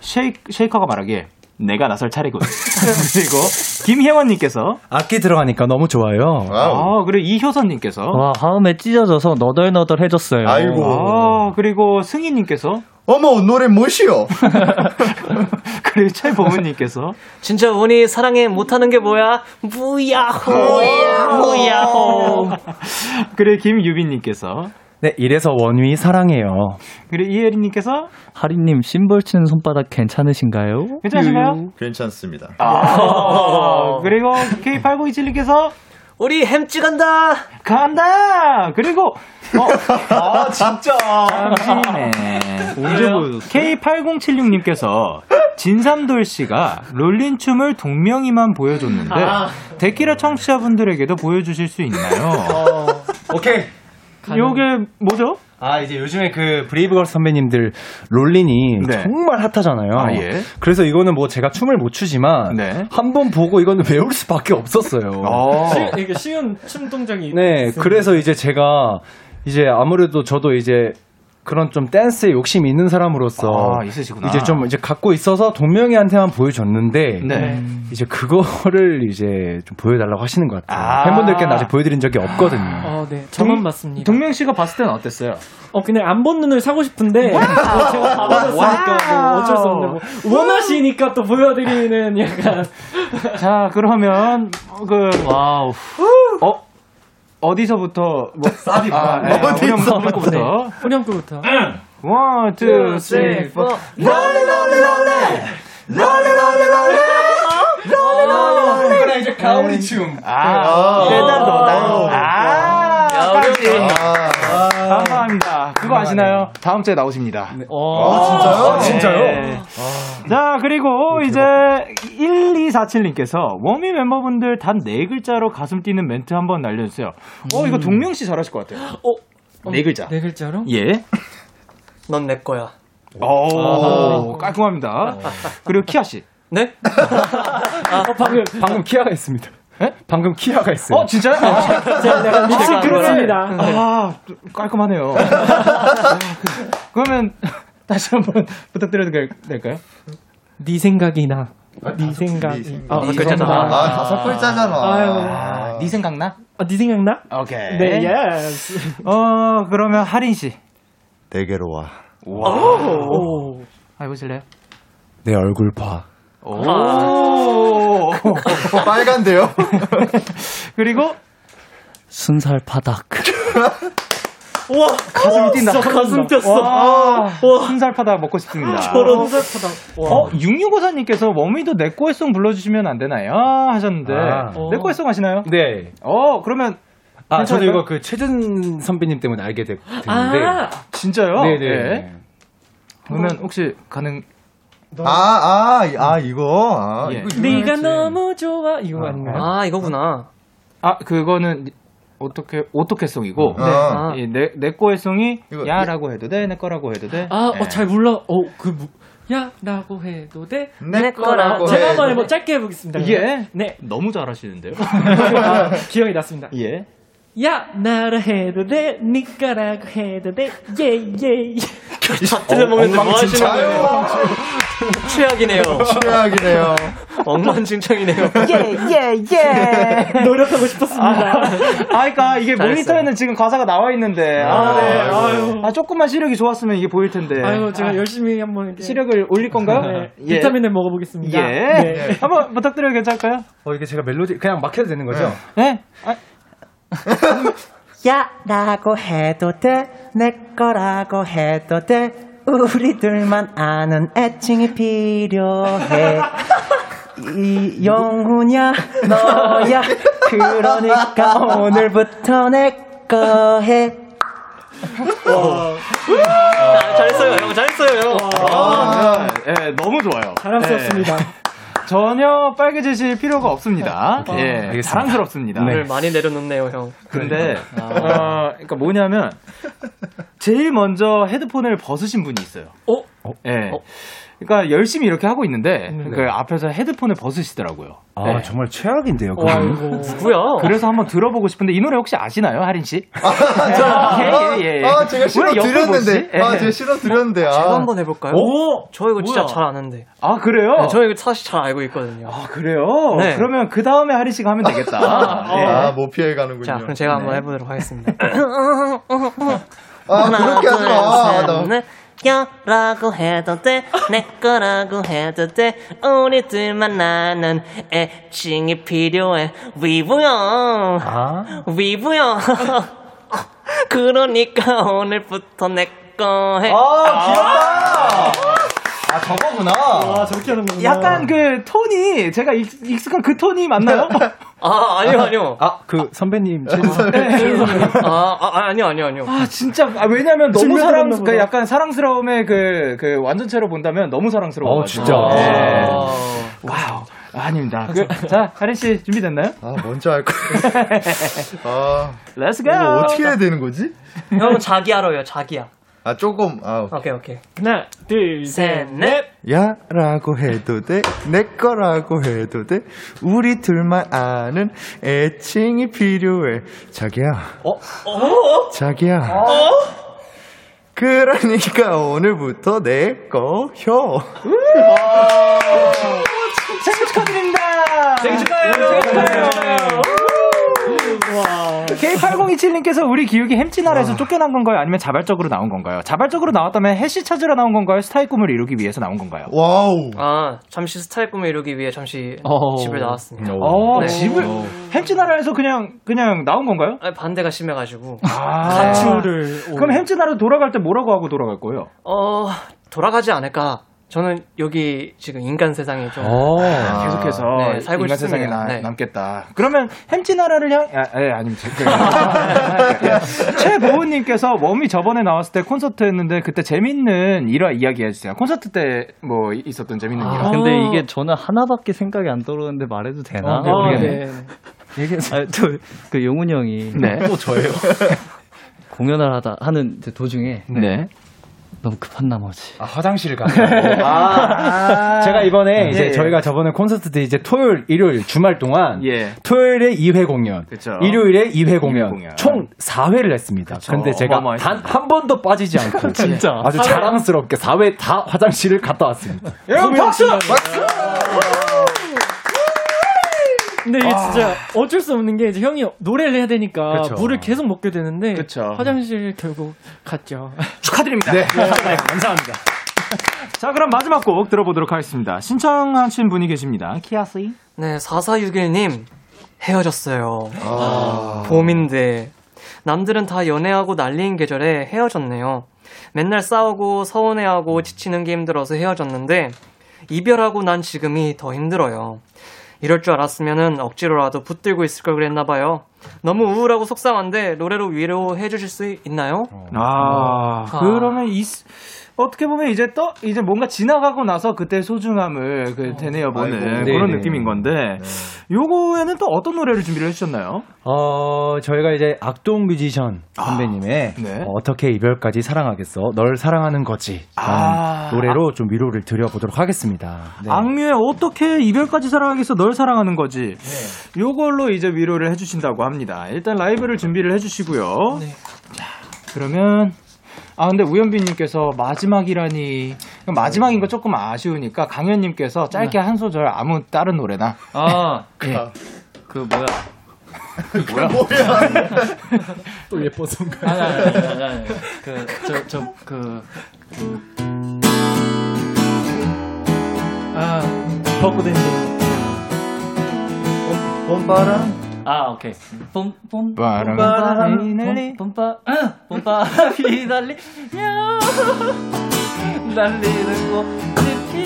쉐이, 쉐이커가 말하길. 내가 나설 차례군. 그리고 김혜원님께서 악기 들어가니까 너무 좋아요. 와우. 아, 그리고 이효선님께서 와 하음에 찢어져서 너덜너덜해졌어요. 아이고. 아, 그리고 승희님께서 어머 노래 뭐시요? 그리고 최보은님께서 진짜 운이 사랑해 못하는 게 뭐야? 무야호 무야호. 그리고 김유빈님께서 네, 이래서 원위 사랑해요. 그리고 이혜린님께서 하리님 심벌 치는 손바닥 괜찮으신가요? 괜찮으신가요? 괜찮습니다. 아~ 그리고 케이 팔구이칠님께서 우리 햄찌 간다! 간다! 그리고 어, 아 진짜 언제 보여줬어? 케이 팔공칠육님께서 진삼돌씨가 롤린춤을 동명이만 보여줬는데 아. 데키라 청취자분들에게도 보여주실 수 있나요? 어, 오케이 요게 뭐죠? 아 이제 요즘에 그 브레이브걸스 선배님들 롤린이 네. 정말 핫하잖아요. 아, 예. 그래서 이거는 뭐 제가 춤을 못 추지만 네. 한번 보고 이거는 외울 수밖에 없었어요. 아. 이게 쉬운 춤 동작이. 네, 있습니다. 그래서 이제 제가 이제 아무래도 저도 이제. 그런 좀 댄스에 욕심이 있는 사람으로서 아, 있으시구나. 이제 좀 이제 갖고 있어서 동명이한테만 보여줬는데 네. 이제 그거를 이제 좀 보여달라고 하시는 것 같아요. 아~ 팬분들께는 아직 보여드린 적이 없거든요. 어, 네, 저만 봤습니다. 동명 씨가 봤을 때는 어땠어요? 어, 그냥 안 본 눈을 사고 싶은데 어, 제가 다 받았으니까 뭐 어쩔 수 없는 뭐 원하시니까 또 보여드리는 약간 자 그러면 그 와우 어. 어디서부터 뭐 싸디 아, 네. 후렴구부터 후렴구부터 원 투 쓰리 포 롤리 롤리 롤리 롤리 롤리 롤리 롤리 롤리 이제 가오리 춤 아 대단도 아 감사합니다. 그거 아시나요? 다음 주에 나오십니다. 네. 아, 진짜요? 네. 진짜요? 네. 아. 자, 그리고 이제 일이사칠님께서 워미 멤버분들 단 네 글자로 가슴 뛰는 멘트 한번 날려주세요. 음. 어, 이거 동명 씨 잘하실 것 같아요. 어, 네 글자. 네 글자로? 예. 넌 내 거야. 오, 오. 깔끔합니다. 오. 그리고 키아 씨. 네? 아, 어, 방금 방금 키아가 했습니다. 네? 방금 키아가 있어요. 어, 진짜요? 아, 제가 약간 미친 그룹입니다. 아, 깔끔하네요. 그러면 다시 한번 부탁드려도 될까요? 네 생각이나. 아, 네 생각이. 아, 다섯 글자잖아. 아, 다섯 글자잖아. 아, 네 생각나? 아, 네 생각나? 오케이. 네, 예스. 어, 그러면 하린 씨. 내게로 와. 와. 오. 아, 해보실래요? 내 얼굴 봐. 오. 오~ 빨간데요? 그리고 순살 바닥. 우와 가슴이 뛴다. 가슴 뛰었어. 와, 와. 순살 바닥 먹고 싶습니다. 저런 순살 바닥. 어 육육오사님께서 워미도 내 꼬에송 불러주시면 안 되나요? 하셨는데 아. 내 꼬에송 하시나요? 네. 어 그러면. 아 저도 이거 그 최준 선배님 때문에 알게 됐는데. 아 진짜요? 네네. 네. 그러면 혹시 가능? 아아아 아, 아, 이거 아, 예. 이거 네가 너무 좋아 이거 아, 아닌가요? 아 이거구나. 아 그거는 어떻게 어떻게 송이고 네. 아. 예, 내, 내 거의 송이 이거, 야라고 해도 돼 내 거라고 해도 돼. 아 어 잘 몰라. 어 그 야라고 해도 돼 내 거라고. 제가 한번 해보 짧게 해보겠습니다. 예. 네 너무 잘하시는데요. 아, 기억이 났습니다. 예. 야 나라 해도 돼 니 거라고 해도 돼 예예. 다 틀려먹는데 뭐 하시는 거예요? 최악이네요. 최악이네요. 엉망진창이네요. 예, 예, 예. 노력하고 싶었습니다. 아, 그러니까 이게 잘했어요. 모니터에는 지금 가사가 나와 있는데. 아, 네. 아유. 아, 조금만 시력이 좋았으면 이게 보일 텐데. 아유, 제가 아, 열심히 한번 이렇게. 시력을 올릴 건가요? 네. 예. 비타민을 먹어보겠습니다. 예. 네. 네. 한번 부탁드려도 괜찮을까요? 어, 이게 제가 멜로디, 그냥 막 해도 되는 거죠? 네. 네? 야, 라고 해도 돼. 내 거라고 해도 돼. 우리들만 아는 애칭이 필요해. 이 영훈이야 너야 그러니까 오늘부터 내 거 해. 아, 잘했어요 형 잘했어요 형. 아, 아, 네, 네, 너무 좋아요. 사랑스럽습니다. 네. 전혀 빨개지실 필요가 없습니다. 아, 예, 알겠습니다. 사랑스럽습니다. 네. 많이 내려놓네요, 형. 근데 아. 어, 그러니까 뭐냐면 제일 먼저 헤드폰을 벗으신 분이 있어요. 어? 어? 예. 어? 그러니까 열심히 이렇게 하고 있는데 네. 그 앞에서 헤드폰을 벗으시더라고요. 아 네. 정말 최악인데요. 누구야? 그래서 한번 들어보고 싶은데 이 노래 혹시 아시나요, 하린 씨? 아, 예, 예, 예. 아 제가 실어 드렸는데. 예. 아 제가 실어 드렸는데. 아. 제가 한번 해볼까요? 오, 저 이거 뭐야? 진짜 잘 아는데. 아 그래요? 네, 저 이거 사실 잘 알고 있거든요. 아 그래요? 네. 그러면 그 다음에 하린 씨가 하면 되겠다. 아, 예. 아 못 피해 가는군요. 자 그럼 제가 네. 한번 해보도록 하겠습니다. 아 그렇게 하지 마. 여라고 해도 돼, 내 거라고 해도 돼. 우리 둘만 아는 애칭이 필요해. 위부요, 아? 위부요. 그러니까 오늘부터 내 거 해. 아 귀엽다. 아~ 아 저거구나. 아 저렇게 하는 거구나. 약간 그 톤이 제가 익숙한 그 톤이 맞나요? 아 아니요 아니요. 아 그 선배님. 최 선배님. 아 아니요 아니요 아니요. 아 진짜 아, 왜냐면 너무 사랑 그 약간 사랑스러움의 그 그 완전체로 본다면 너무 사랑스러워. 어 진짜. 네. 와우. 아, 아닙니다. 그, 자, 하린 씨 준비됐나요? 아, 먼저 할 거예요. 아, Let's go. 이거 어떻게 해야 되는 거지? 형 자기야로요 자기야. 아 조금 아 오케이 오케이 하나 둘 셋 넷 야라고 해도 돼 내 거라고 해도 돼 우리 둘만 아는 애칭이 필요해 자기야 어? 어? 자기야 어? 그러니까 오늘부터 내 거 혀 생일 축하드립니다 생일 축하해요 케이 팔공이칠님께서 우리 기욱이 햄찌나라에서 쫓겨난 건가요? 아니면 자발적으로 나온 건가요? 자발적으로 나왔다면 해시 찾으러 나온 건가요? 스타의 꿈을 이루기 위해서 나온 건가요? 와우. 아, 잠시 스타의 꿈을 이루기 위해 잠시 오. 집을 나왔습니다. 오. 네. 오. 집을? 햄찌나라에서 그냥, 그냥 나온 건가요? 아니, 반대가 심해가지고. 아. 가출을. 아. 그럼 햄찌나라로 돌아갈 때 뭐라고 하고 돌아갈 거예요? 어, 돌아가지 않을까. 저는 여기 지금 인간 세상에 좀 아, 계속해서 네, 살고 인간 싶습니다. 세상에 나, 네. 남겠다. 그러면 햄찌나라를 향... 아, 예, 아닙니다. 최보은님께서 웜이 저번에 나왔을 때 콘서트 했는데 그때 재밌는 일화 이야기해주세요. 콘서트 때 뭐 있었던 재밌는 일화. 아, 근데 이게 저는 하나밖에 생각이 안 떠오르는데 말해도 되나? 어, 네, 모르겠네. 아, 또 그 용훈이 형이 네. 또 저예요. 공연을 하다 하는 도중에 네. 네. 너무 급한 나머지. 아, 화장실 가. 아, 제가 이번에 예, 이제 예. 저희가 저번에 콘서트 때 이제 토요일, 일요일, 주말 동안 예. 토요일에 이 회 공연, 그쵸. 일요일에 이 회 공연, 공연, 총 사 회를 했습니다. 그쵸. 근데 제가 단 한 번도 빠지지 않고 진짜 아주 자랑스럽게 사 회 다 화장실을 갔다 왔습니다. 여러분 박수! 박수! 근데 이게 진짜 어쩔 수 없는 게 이제 형이 노래를 해야 되니까 그쵸. 물을 계속 먹게 되는데 그쵸. 화장실 결국 갔죠. 축하드립니다. 네. 네, 감사합니다. 자, 그럼 마지막 곡 들어보도록 하겠습니다. 신청하신 분이 계십니다. 키아씨. 네, 사사육일님 헤어졌어요. 아. 봄인데 남들은 다 연애하고 난리인 계절에 헤어졌네요. 맨날 싸우고 서운해하고 지치는 게 힘들어서 헤어졌는데 이별하고 난 지금이 더 힘들어요. 이럴 줄 알았으면 억지로라도 붙들고 있을 걸 그랬나 봐요. 너무 우울하고 속상한데 노래로 위로해 주실 수 있나요? 아, 아. 그러면 이, 어떻게 보면 이제 또 이제 뭔가 지나가고 나서 그때 소중함을 그 되뇌어보는 아이고, 그런 네네. 느낌인 건데 요거에는 또 어떤 노래를 준비를 해주셨나요? 어, 저희가 이제 악동 뮤지션 선배님의 아, 네. 어, 어떻게 이별까지 사랑하겠어 널 사랑하는 거지 아, 노래로 아, 좀 위로를 드려보도록 하겠습니다. 네. 악뮤의 어떻게 이별까지 사랑하겠어 널 사랑하는 거지 네. 요걸로 이제 위로를 해주신다고 합니다. 일단 라이브를 준비를 해주시고요. 네. 자, 그러면 아 근데 우연빈님께서 마지막이라니 마지막인 거 조금 아쉬우니까 강현님께서 짧게 한 소절 아무 다른 노래나 아 그 예. 그 뭐야 그 뭐야 또 예뻐서인가 아니 아니 아니, 아니. 그 저 저 그 아 벗고 댄스 봄바람 아, 오케이. 봄봄 바람이 날리 봄바 봄바람이 날리 날리는 꽃잎이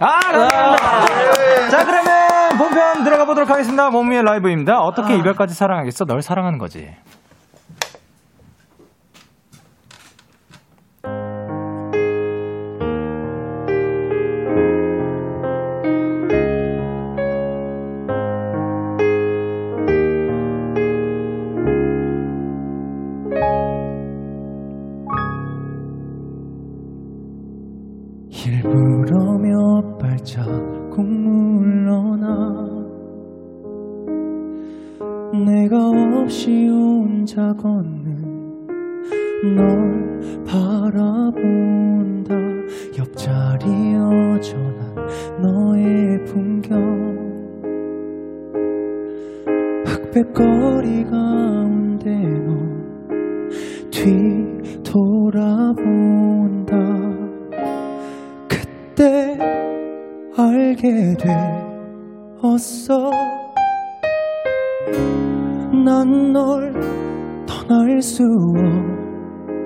알아. 자, 그러면 본편 들어가 보도록 하겠습니다. 몸위의 라이브입니다. 어떻게 아. 이별까지 사랑하겠어? 널 사랑하는 거지. 일부러 몇 발자국 물러나 내가 없이 혼자 걷는 널 바라본다. 옆자리 여전한 너의 풍경 흙백거리 가운데 넌 뒤돌아본다. 그때 알게 되었어. 난 널 떠날 수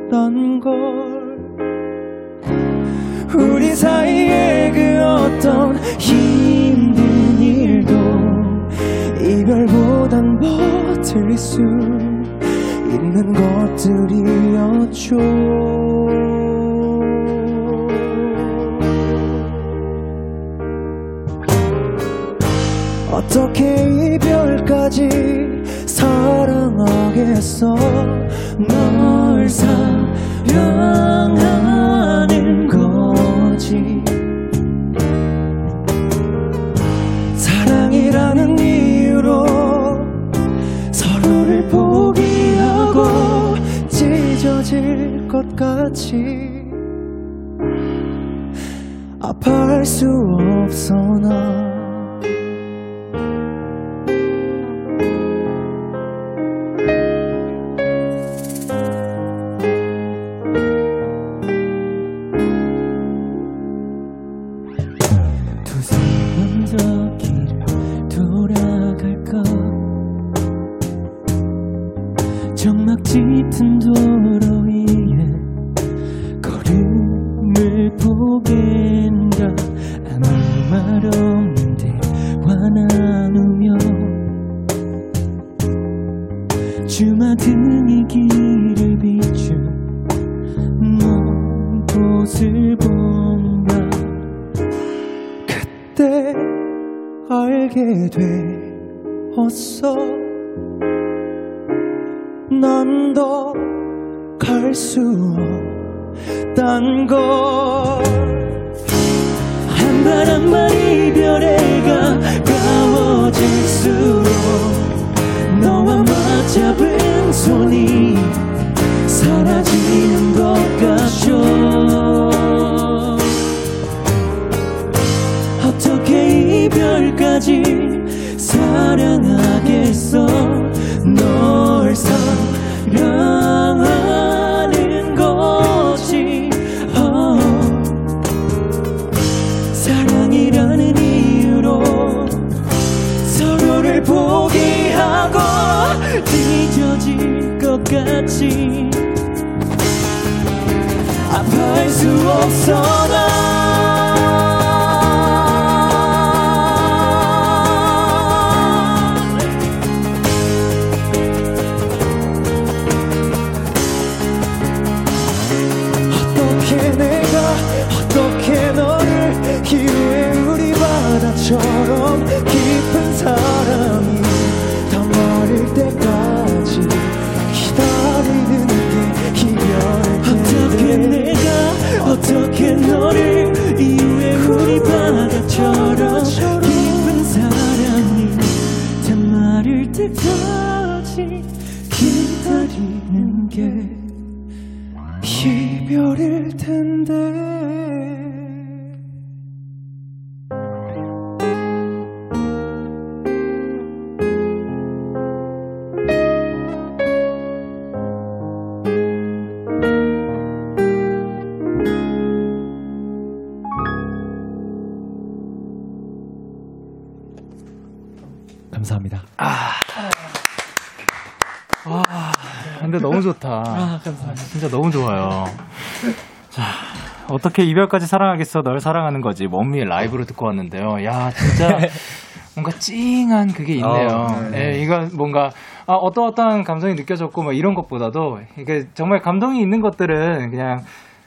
없단 걸. 우리 사이에 그 어떤 힘든 일도 이별보단 버틸 수 있는 것들이었죠. 어떻게 이별까지 사랑하겠어. 널 사랑하는 거지. 사랑이라는 이유로 서로를 포기하고 찢어질 것 같이 아파할 수 없어. 나 어떻게 이별까지 사랑하겠어. 널 사랑하는 거지. 원미의 라이브로 듣고 왔는데요. 야, 진짜 뭔가 찡한 그게 있네요. 어, 네. 예, 이건 뭔가 아, 어떠어떠한 감정이 느껴졌고 뭐 이런 것보다도 이게 정말 감동이 있는 것들은 그냥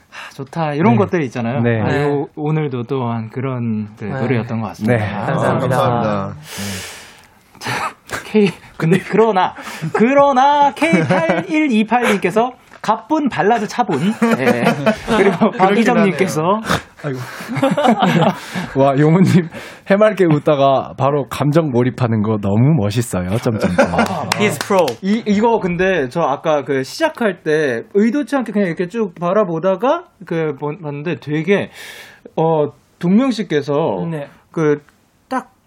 아, 좋다 이런 네. 것들이 있잖아요. 네. 아, 네. 요, 오늘도 또한 그런 네, 네. 노래였던 것 같습니다. 네. 감사합니다. 아, 감사합니다. 네. 자, K 근데 그러나 그러나 케이 팔일이팔님께서 가쁜 발라드 차분. 네. 그리고 박희정님께서 아이고. 와, 용우님 해맑게 웃다가 바로 감정 몰입하는 거 너무 멋있어요. 점점점. He's pro. 이 이거 근데 저 아까 그 시작할 때 의도치 않게 그냥 이렇게 쭉 바라보다가 그 봤는데 되게 어 동명 씨께서 네. 그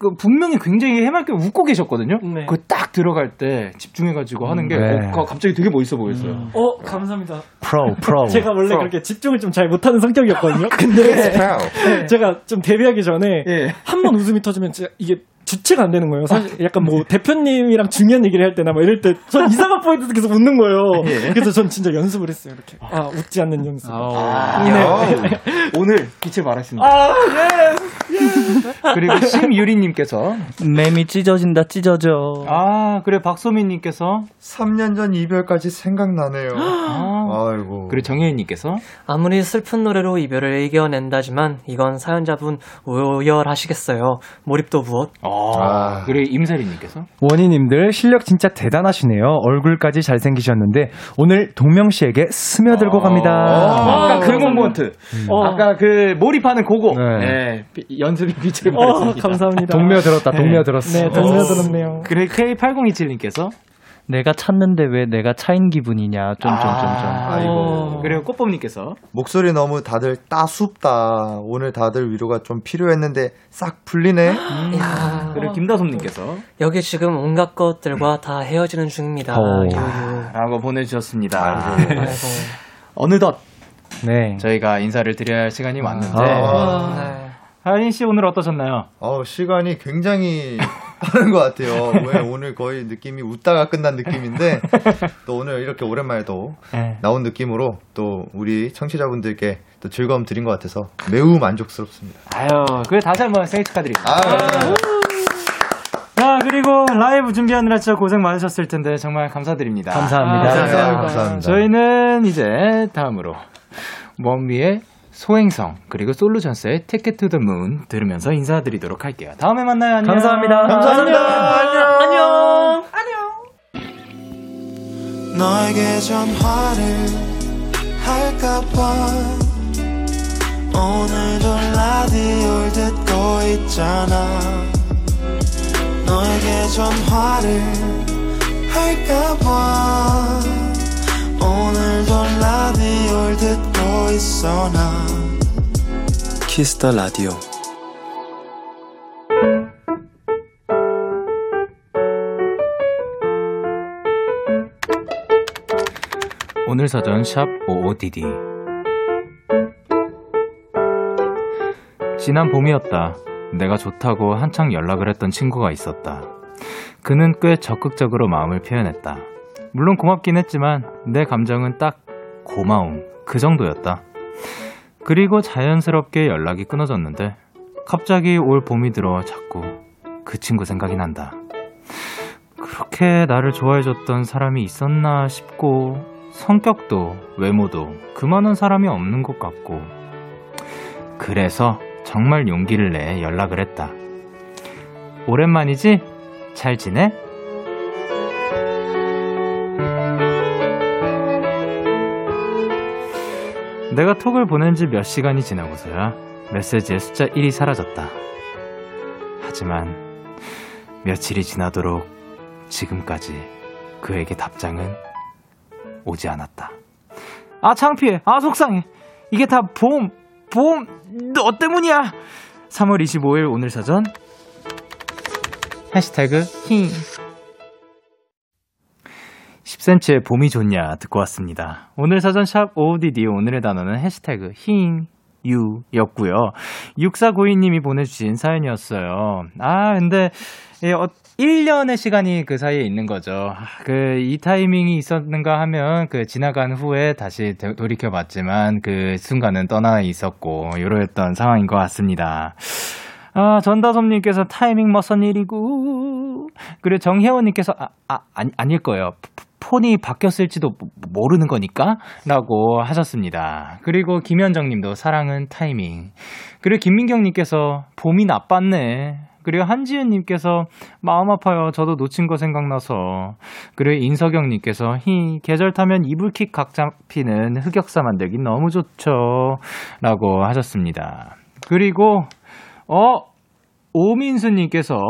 그 분명히 굉장히 해맑게 웃고 계셨거든요. 네. 그 딱 들어갈 때 집중해가지고 하는 게 네. 어, 갑자기 되게 멋있어 보였어요. 음. 어 감사합니다. 프로 프로. 제가 원래 프로. 그렇게 집중을 좀 잘 못하는 성격이었거든요. 근데 네. 제가 좀 데뷔하기 전에 네. 한 번 웃음이 터지면 진짜 이게 주체가 안 되는 거예요. 사실 약간 뭐 대표님이랑 중요한 얘기를 할 때나 뭐 이럴 때 전 이상한 포인트에서 계속 웃는 거예요. 예. 그래서 전 진짜 연습을 했어요. 이렇게 아 웃지 않는 연습. 아, 네. 오늘 빛을 발했습니다. 아, 예. 예. 그리고 심유리님께서 맴이 찢어진다 찢어져. 아 그래 박소민님께서 삼 년 전 이별까지 생각나네요. 아, 아이고. 그리고 정혜인님께서 아무리 슬픈 노래로 이별을 이겨낸다지만 이건 사연자분 오열하시겠어요. 몰입도 무엇. 아, 그래 임사리님께서 원희님들 실력 진짜 대단하시네요. 얼굴까지 잘생기셨는데 오늘 동명 씨에게 스며들고 아~ 갑니다. 아~ 아까 그 모먼트, 음. 어. 아까 그 몰입하는 그거 네. 네. 연습이 빛을 발했습니다. 어, 감사합니다. 동며들었다. 동며들었어. 네, 동며들었네요. 그래 케이 팔공이칠님께서 내가 찾는데 왜 내가 차인 기분이냐. 점점점점. 아~ 아이고. 그리고 꽃범님께서 목소리 너무 다들 따숩다. 오늘 다들 위로가 좀 필요했는데 싹 풀리네. 야. 그리고 김다솜님께서 여기 지금 온갖 것들과 다 헤어지는 중입니다. 아, 라고 보내주셨습니다. 아이고. 아이고. 어느덧 네. 저희가 인사를 드려야 할 시간이 왔는데 아~ 네. 하인 씨 오늘 어떠셨나요? 어, 시간이 굉장히 빠른 것 같아요. 왜 오늘 거의 느낌이 웃다가 끝난 느낌인데 또 오늘 이렇게 오랜만에 또 네. 나온 느낌으로 또 우리 청취자분들께 또 즐거움 드린 것 같아서 매우 만족스럽습니다. 아유, 그래 다시 한번 생일 축하드립니다. 아유. 자, 그리고 라이브 준비하느라 진짜 고생 많으셨을 텐데 정말 감사드립니다. 감사합니다. 아, 감사합니다. 감사합니다. 저희는 이제 다음으로 먼미의 소행성 그리고 솔루션스의 Take It to the Moon 들으면서 인사드리도록 할게요. 다음에 만나요. 안녕. 감사합니다. 감사합니다. 감사합니다. 안녕. 안녕. 안녕. 너에게 전화를 할까봐 오늘도 라디오를 듣고 있잖아. 너에게 전화를 할까봐 오늘도 라디오를 듣고 키스 더 라디오 오늘 사전 샵 오오디디 지난 봄이었다. 내가 좋다고 한창 연락을 했던 친구가 있었다. 그는 꽤 적극적으로 마음을 표현했다. 물론 고맙긴 했지만 내 감정은 딱 고마움 그 정도였다. 그리고 자연스럽게 연락이 끊어졌는데 갑자기 올 봄이 들어 자꾸 그 친구 생각이 난다. 그렇게 나를 좋아해줬던 사람이 있었나 싶고 성격도 외모도 그만한 사람이 없는 것 같고 그래서 정말 용기를 내 연락을 했다. 오랜만이지? 잘 지내? 내가 톡을 보낸 지 몇 시간이 지나고서야 메시지의 숫자 일이 사라졌다. 하지만 며칠이 지나도록 지금까지 그에게 답장은 오지 않았다. 아 창피해. 아 속상해. 이게 다 봄, 봄, 너 때문이야. 삼월 이십오일 오늘 사전 해시태그 힝 십 센티미터의 봄이 좋냐 듣고 왔습니다. 오늘 사전 샵 오오디디 오늘의 단어는 해시태그 힝 유 였고요. 육사구이님이 보내주신 사연이었어요. 아 근데 일 년의 시간이 그 사이에 있는 거죠. 그 이 타이밍이 있었는가 하면 그 지나간 후에 다시 돌이켜봤지만 그 순간은 떠나 있었고 이러했던 상황인 것 같습니다. 아, 전다솜님께서 타이밍 멋선 일이고 그리고 정혜원님께서 아, 아, 아니, 아닐 거예요. 폰이 바뀌었을지도 모르는 거니까 라고 하셨습니다. 그리고 김현정님도 사랑은 타이밍 그리고 김민경님께서 봄이 나빴네 그리고 한지은님께서 마음 아파요. 저도 놓친 거 생각나서. 그리고 인석영님께서 히 계절 타면 이불킥 각 잡히는 흑역사 만들기 너무 좋죠. 라고 하셨습니다. 그리고 어? 오민수님께서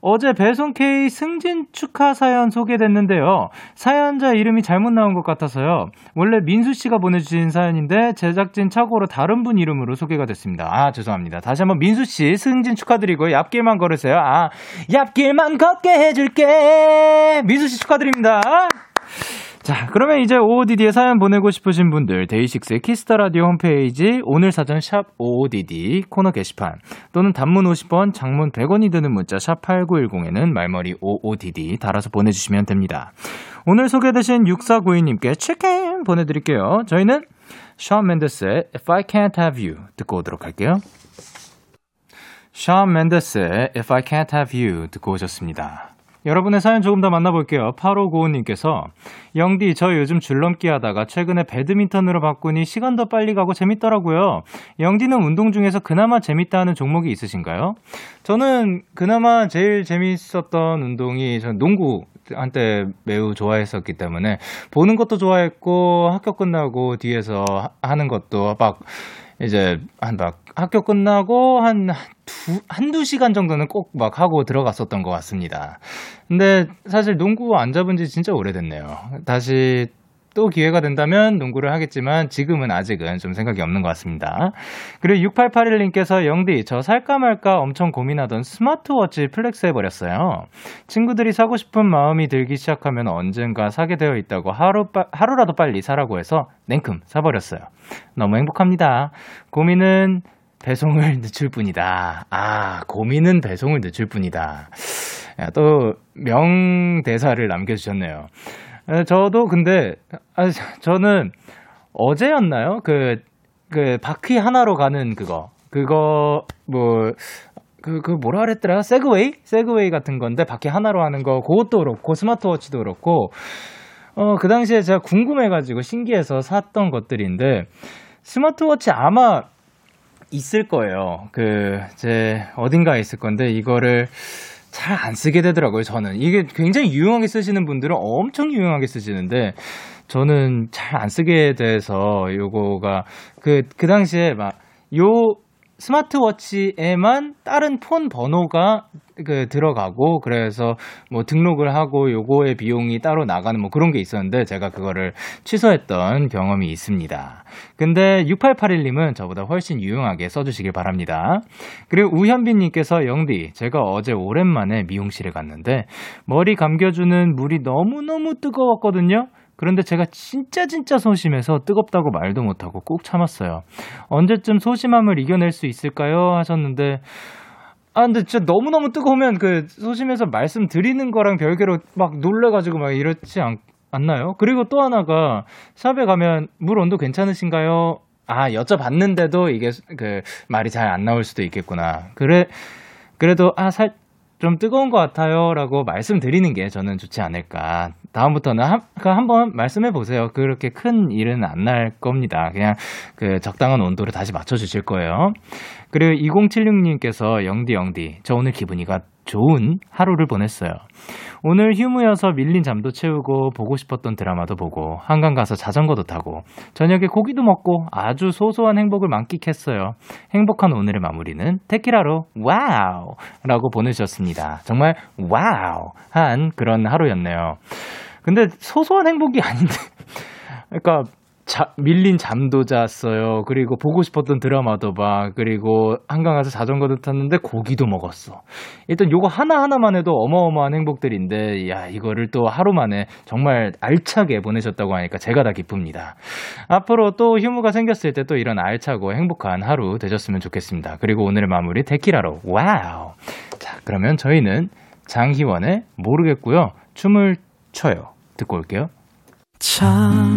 어제 배송K 승진 축하 사연 소개됐는데요. 사연자 이름이 잘못 나온 것 같아서요. 원래 민수씨가 보내주신 사연인데 제작진 착오로 다른 분 이름으로 소개가 됐습니다. 아, 죄송합니다. 다시 한번 민수씨 승진 축하드리고 옆길만 걸으세요. 아, 옆길만 걷게 해줄게. 민수씨 축하드립니다. 자, 그러면 이제 오오디디에 사연 보내고 싶으신 분들 데이식스의 키스더라디오 홈페이지 오늘 사전 샵 오오디디 코너 게시판 또는 단문 오십 원, 장문 백 원이 드는 문자 샵 팔구일공에는 말머리 오오디디 달아서 보내주시면 됩니다. 오늘 소개되신 육사구이님께 치킨 보내드릴게요. 저희는 샤운 맨데스의 If I Can't Have You 듣고 오도록 할게요. 샤운 맨데스의 If I Can't Have You 듣고 오셨습니다. 여러분의 사연 조금 더 만나볼게요. 팔오구오님께서 영디 저 요즘 줄넘기 하다가 최근에 배드민턴으로 바꾸니 시간도 빨리 가고 재밌더라고요. 영디는 운동 중에서 그나마 재밌다 하는 종목이 있으신가요? 저는 그나마 제일 재밌었던 운동이 저는 농구 한때 매우 좋아했었기 때문에 보는 것도 좋아했고 학교 끝나고 뒤에서 하는 것도 막 이제 한 막 학교 끝나고 한 두, 한두 시간 정도는 꼭 막 하고 들어갔었던 것 같습니다. 근데 사실 농구 안 잡은 지 진짜 오래됐네요. 다시 또 기회가 된다면 농구를 하겠지만 지금은 아직은 좀 생각이 없는 것 같습니다. 그리고 육팔팔일님께서 영디 저 살까 말까 엄청 고민하던 스마트워치 플렉스 해버렸어요. 친구들이 사고 싶은 마음이 들기 시작하면 언젠가 사게 되어 있다고 하루 빠, 하루라도 빨리 사라고 해서 냉큼 사버렸어요. 너무 행복합니다. 고민은 배송을 늦출 뿐이다. 아, 고민은 배송을 늦출 뿐이다. 또 명대사를 남겨주셨네요. 저도 근데 저는 어제였나요? 그, 그 바퀴 하나로 가는 그거 그거 뭐 그, 그 뭐라 그랬더라? 세그웨이? 세그웨이 같은 건데 바퀴 하나로 하는 거 그것도 그렇고 스마트워치도 그렇고 어, 그 당시에 제가 궁금해가지고 신기해서 샀던 것들인데 스마트워치 아마 있을 거예요. 그 제 어딘가에 있을 건데 이거를 잘 안 쓰게 되더라고요. 저는 이게 굉장히 유용하게 쓰시는 분들은 엄청 유용하게 쓰시는데 저는 잘 안 쓰게 돼서 요거가 그 그 당시에 막 요 스마트워치에만 다른 폰 번호가 그 들어가고 그래서 뭐 등록을 하고 요거의 비용이 따로 나가는 뭐 그런 게 있었는데 제가 그거를 취소했던 경험이 있습니다. 근데 육팔팔일님은 저보다 훨씬 유용하게 써주시길 바랍니다. 그리고 우현빈님께서 영디 제가 어제 오랜만에 미용실에 갔는데 머리 감겨주는 물이 너무너무 뜨거웠거든요. 그런데 제가 진짜 진짜 소심해서 뜨겁다고 말도 못하고 꾹 참았어요. 언제쯤 소심함을 이겨낼 수 있을까요? 하셨는데 아 근데 진짜 너무너무 뜨거우면 그 소심해서 말씀드리는 거랑 별개로 막 놀래가지고 막 이렇지 않, 않나요? 그리고 또 하나가 샵에 가면 물 온도 괜찮으신가요? 아 여쭤봤는데도 이게 그 말이 잘 안 나올 수도 있겠구나. 그래 그래도 아 살 좀 뜨거운 것 같아요 라고 말씀드리는 게 저는 좋지 않을까. 다음부터는 한, 한번 말씀해 보세요. 그렇게 큰 일은 안 날 겁니다. 그냥 그 적당한 온도를 다시 맞춰주실 거예요. 그리고 이공칠육님께서 영디 영디 저 오늘 기분이가 좋은 하루를 보냈어요. 오늘 휴무여서 밀린 잠도 채우고 보고 싶었던 드라마도 보고 한강 가서 자전거도 타고 저녁에 고기도 먹고 아주 소소한 행복을 만끽했어요. 행복한 오늘의 마무리는 테키라로 와우! 라고 보내주셨습니다. 정말 와우! 한 그런 하루였네요. 근데 소소한 행복이 아닌데 그러니까 자, 밀린 잠도 잤어요. 그리고 보고 싶었던 드라마도 봐. 그리고 한강 가서 자전거도 탔는데 고기도 먹었어. 일단 요거 하나하나만 해도 어마어마한 행복들인데 야 이거를 또 하루 만에 정말 알차게 보내셨다고 하니까 제가 다 기쁩니다. 앞으로 또 휴무가 생겼을 때 또 이런 알차고 행복한 하루 되셨으면 좋겠습니다. 그리고 오늘의 마무리 데키라로 와우. 자 그러면 저희는 장희원의 모르겠고요. 춤을 춰요. 듣고 올게요. 참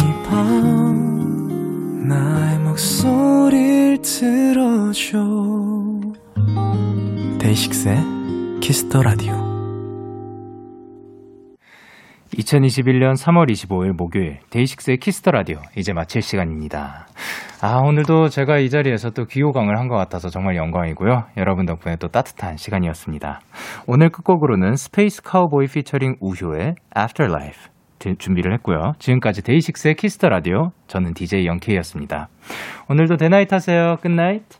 이 밤 나의 목소리를 들어줘. 데이식스의 키스 더 라디오. 이천이십일년 삼월 이십오일 목요일 데이식스의 키스 더 라디오 이제 마칠 시간입니다. 아, 오늘도 제가 이 자리에서 또 귀호강을 한 것 같아서 정말 영광이고요. 여러분 덕분에 또 따뜻한 시간이었습니다. 오늘 끝곡으로는 스페이스 카우보이 피처링 우효의 Afterlife 준비를 했고요. 지금까지 데이식스의 키스 더 라디오, 저는 디제이 영케이였습니다. 오늘도 대나잇 하세요. 굿나잇.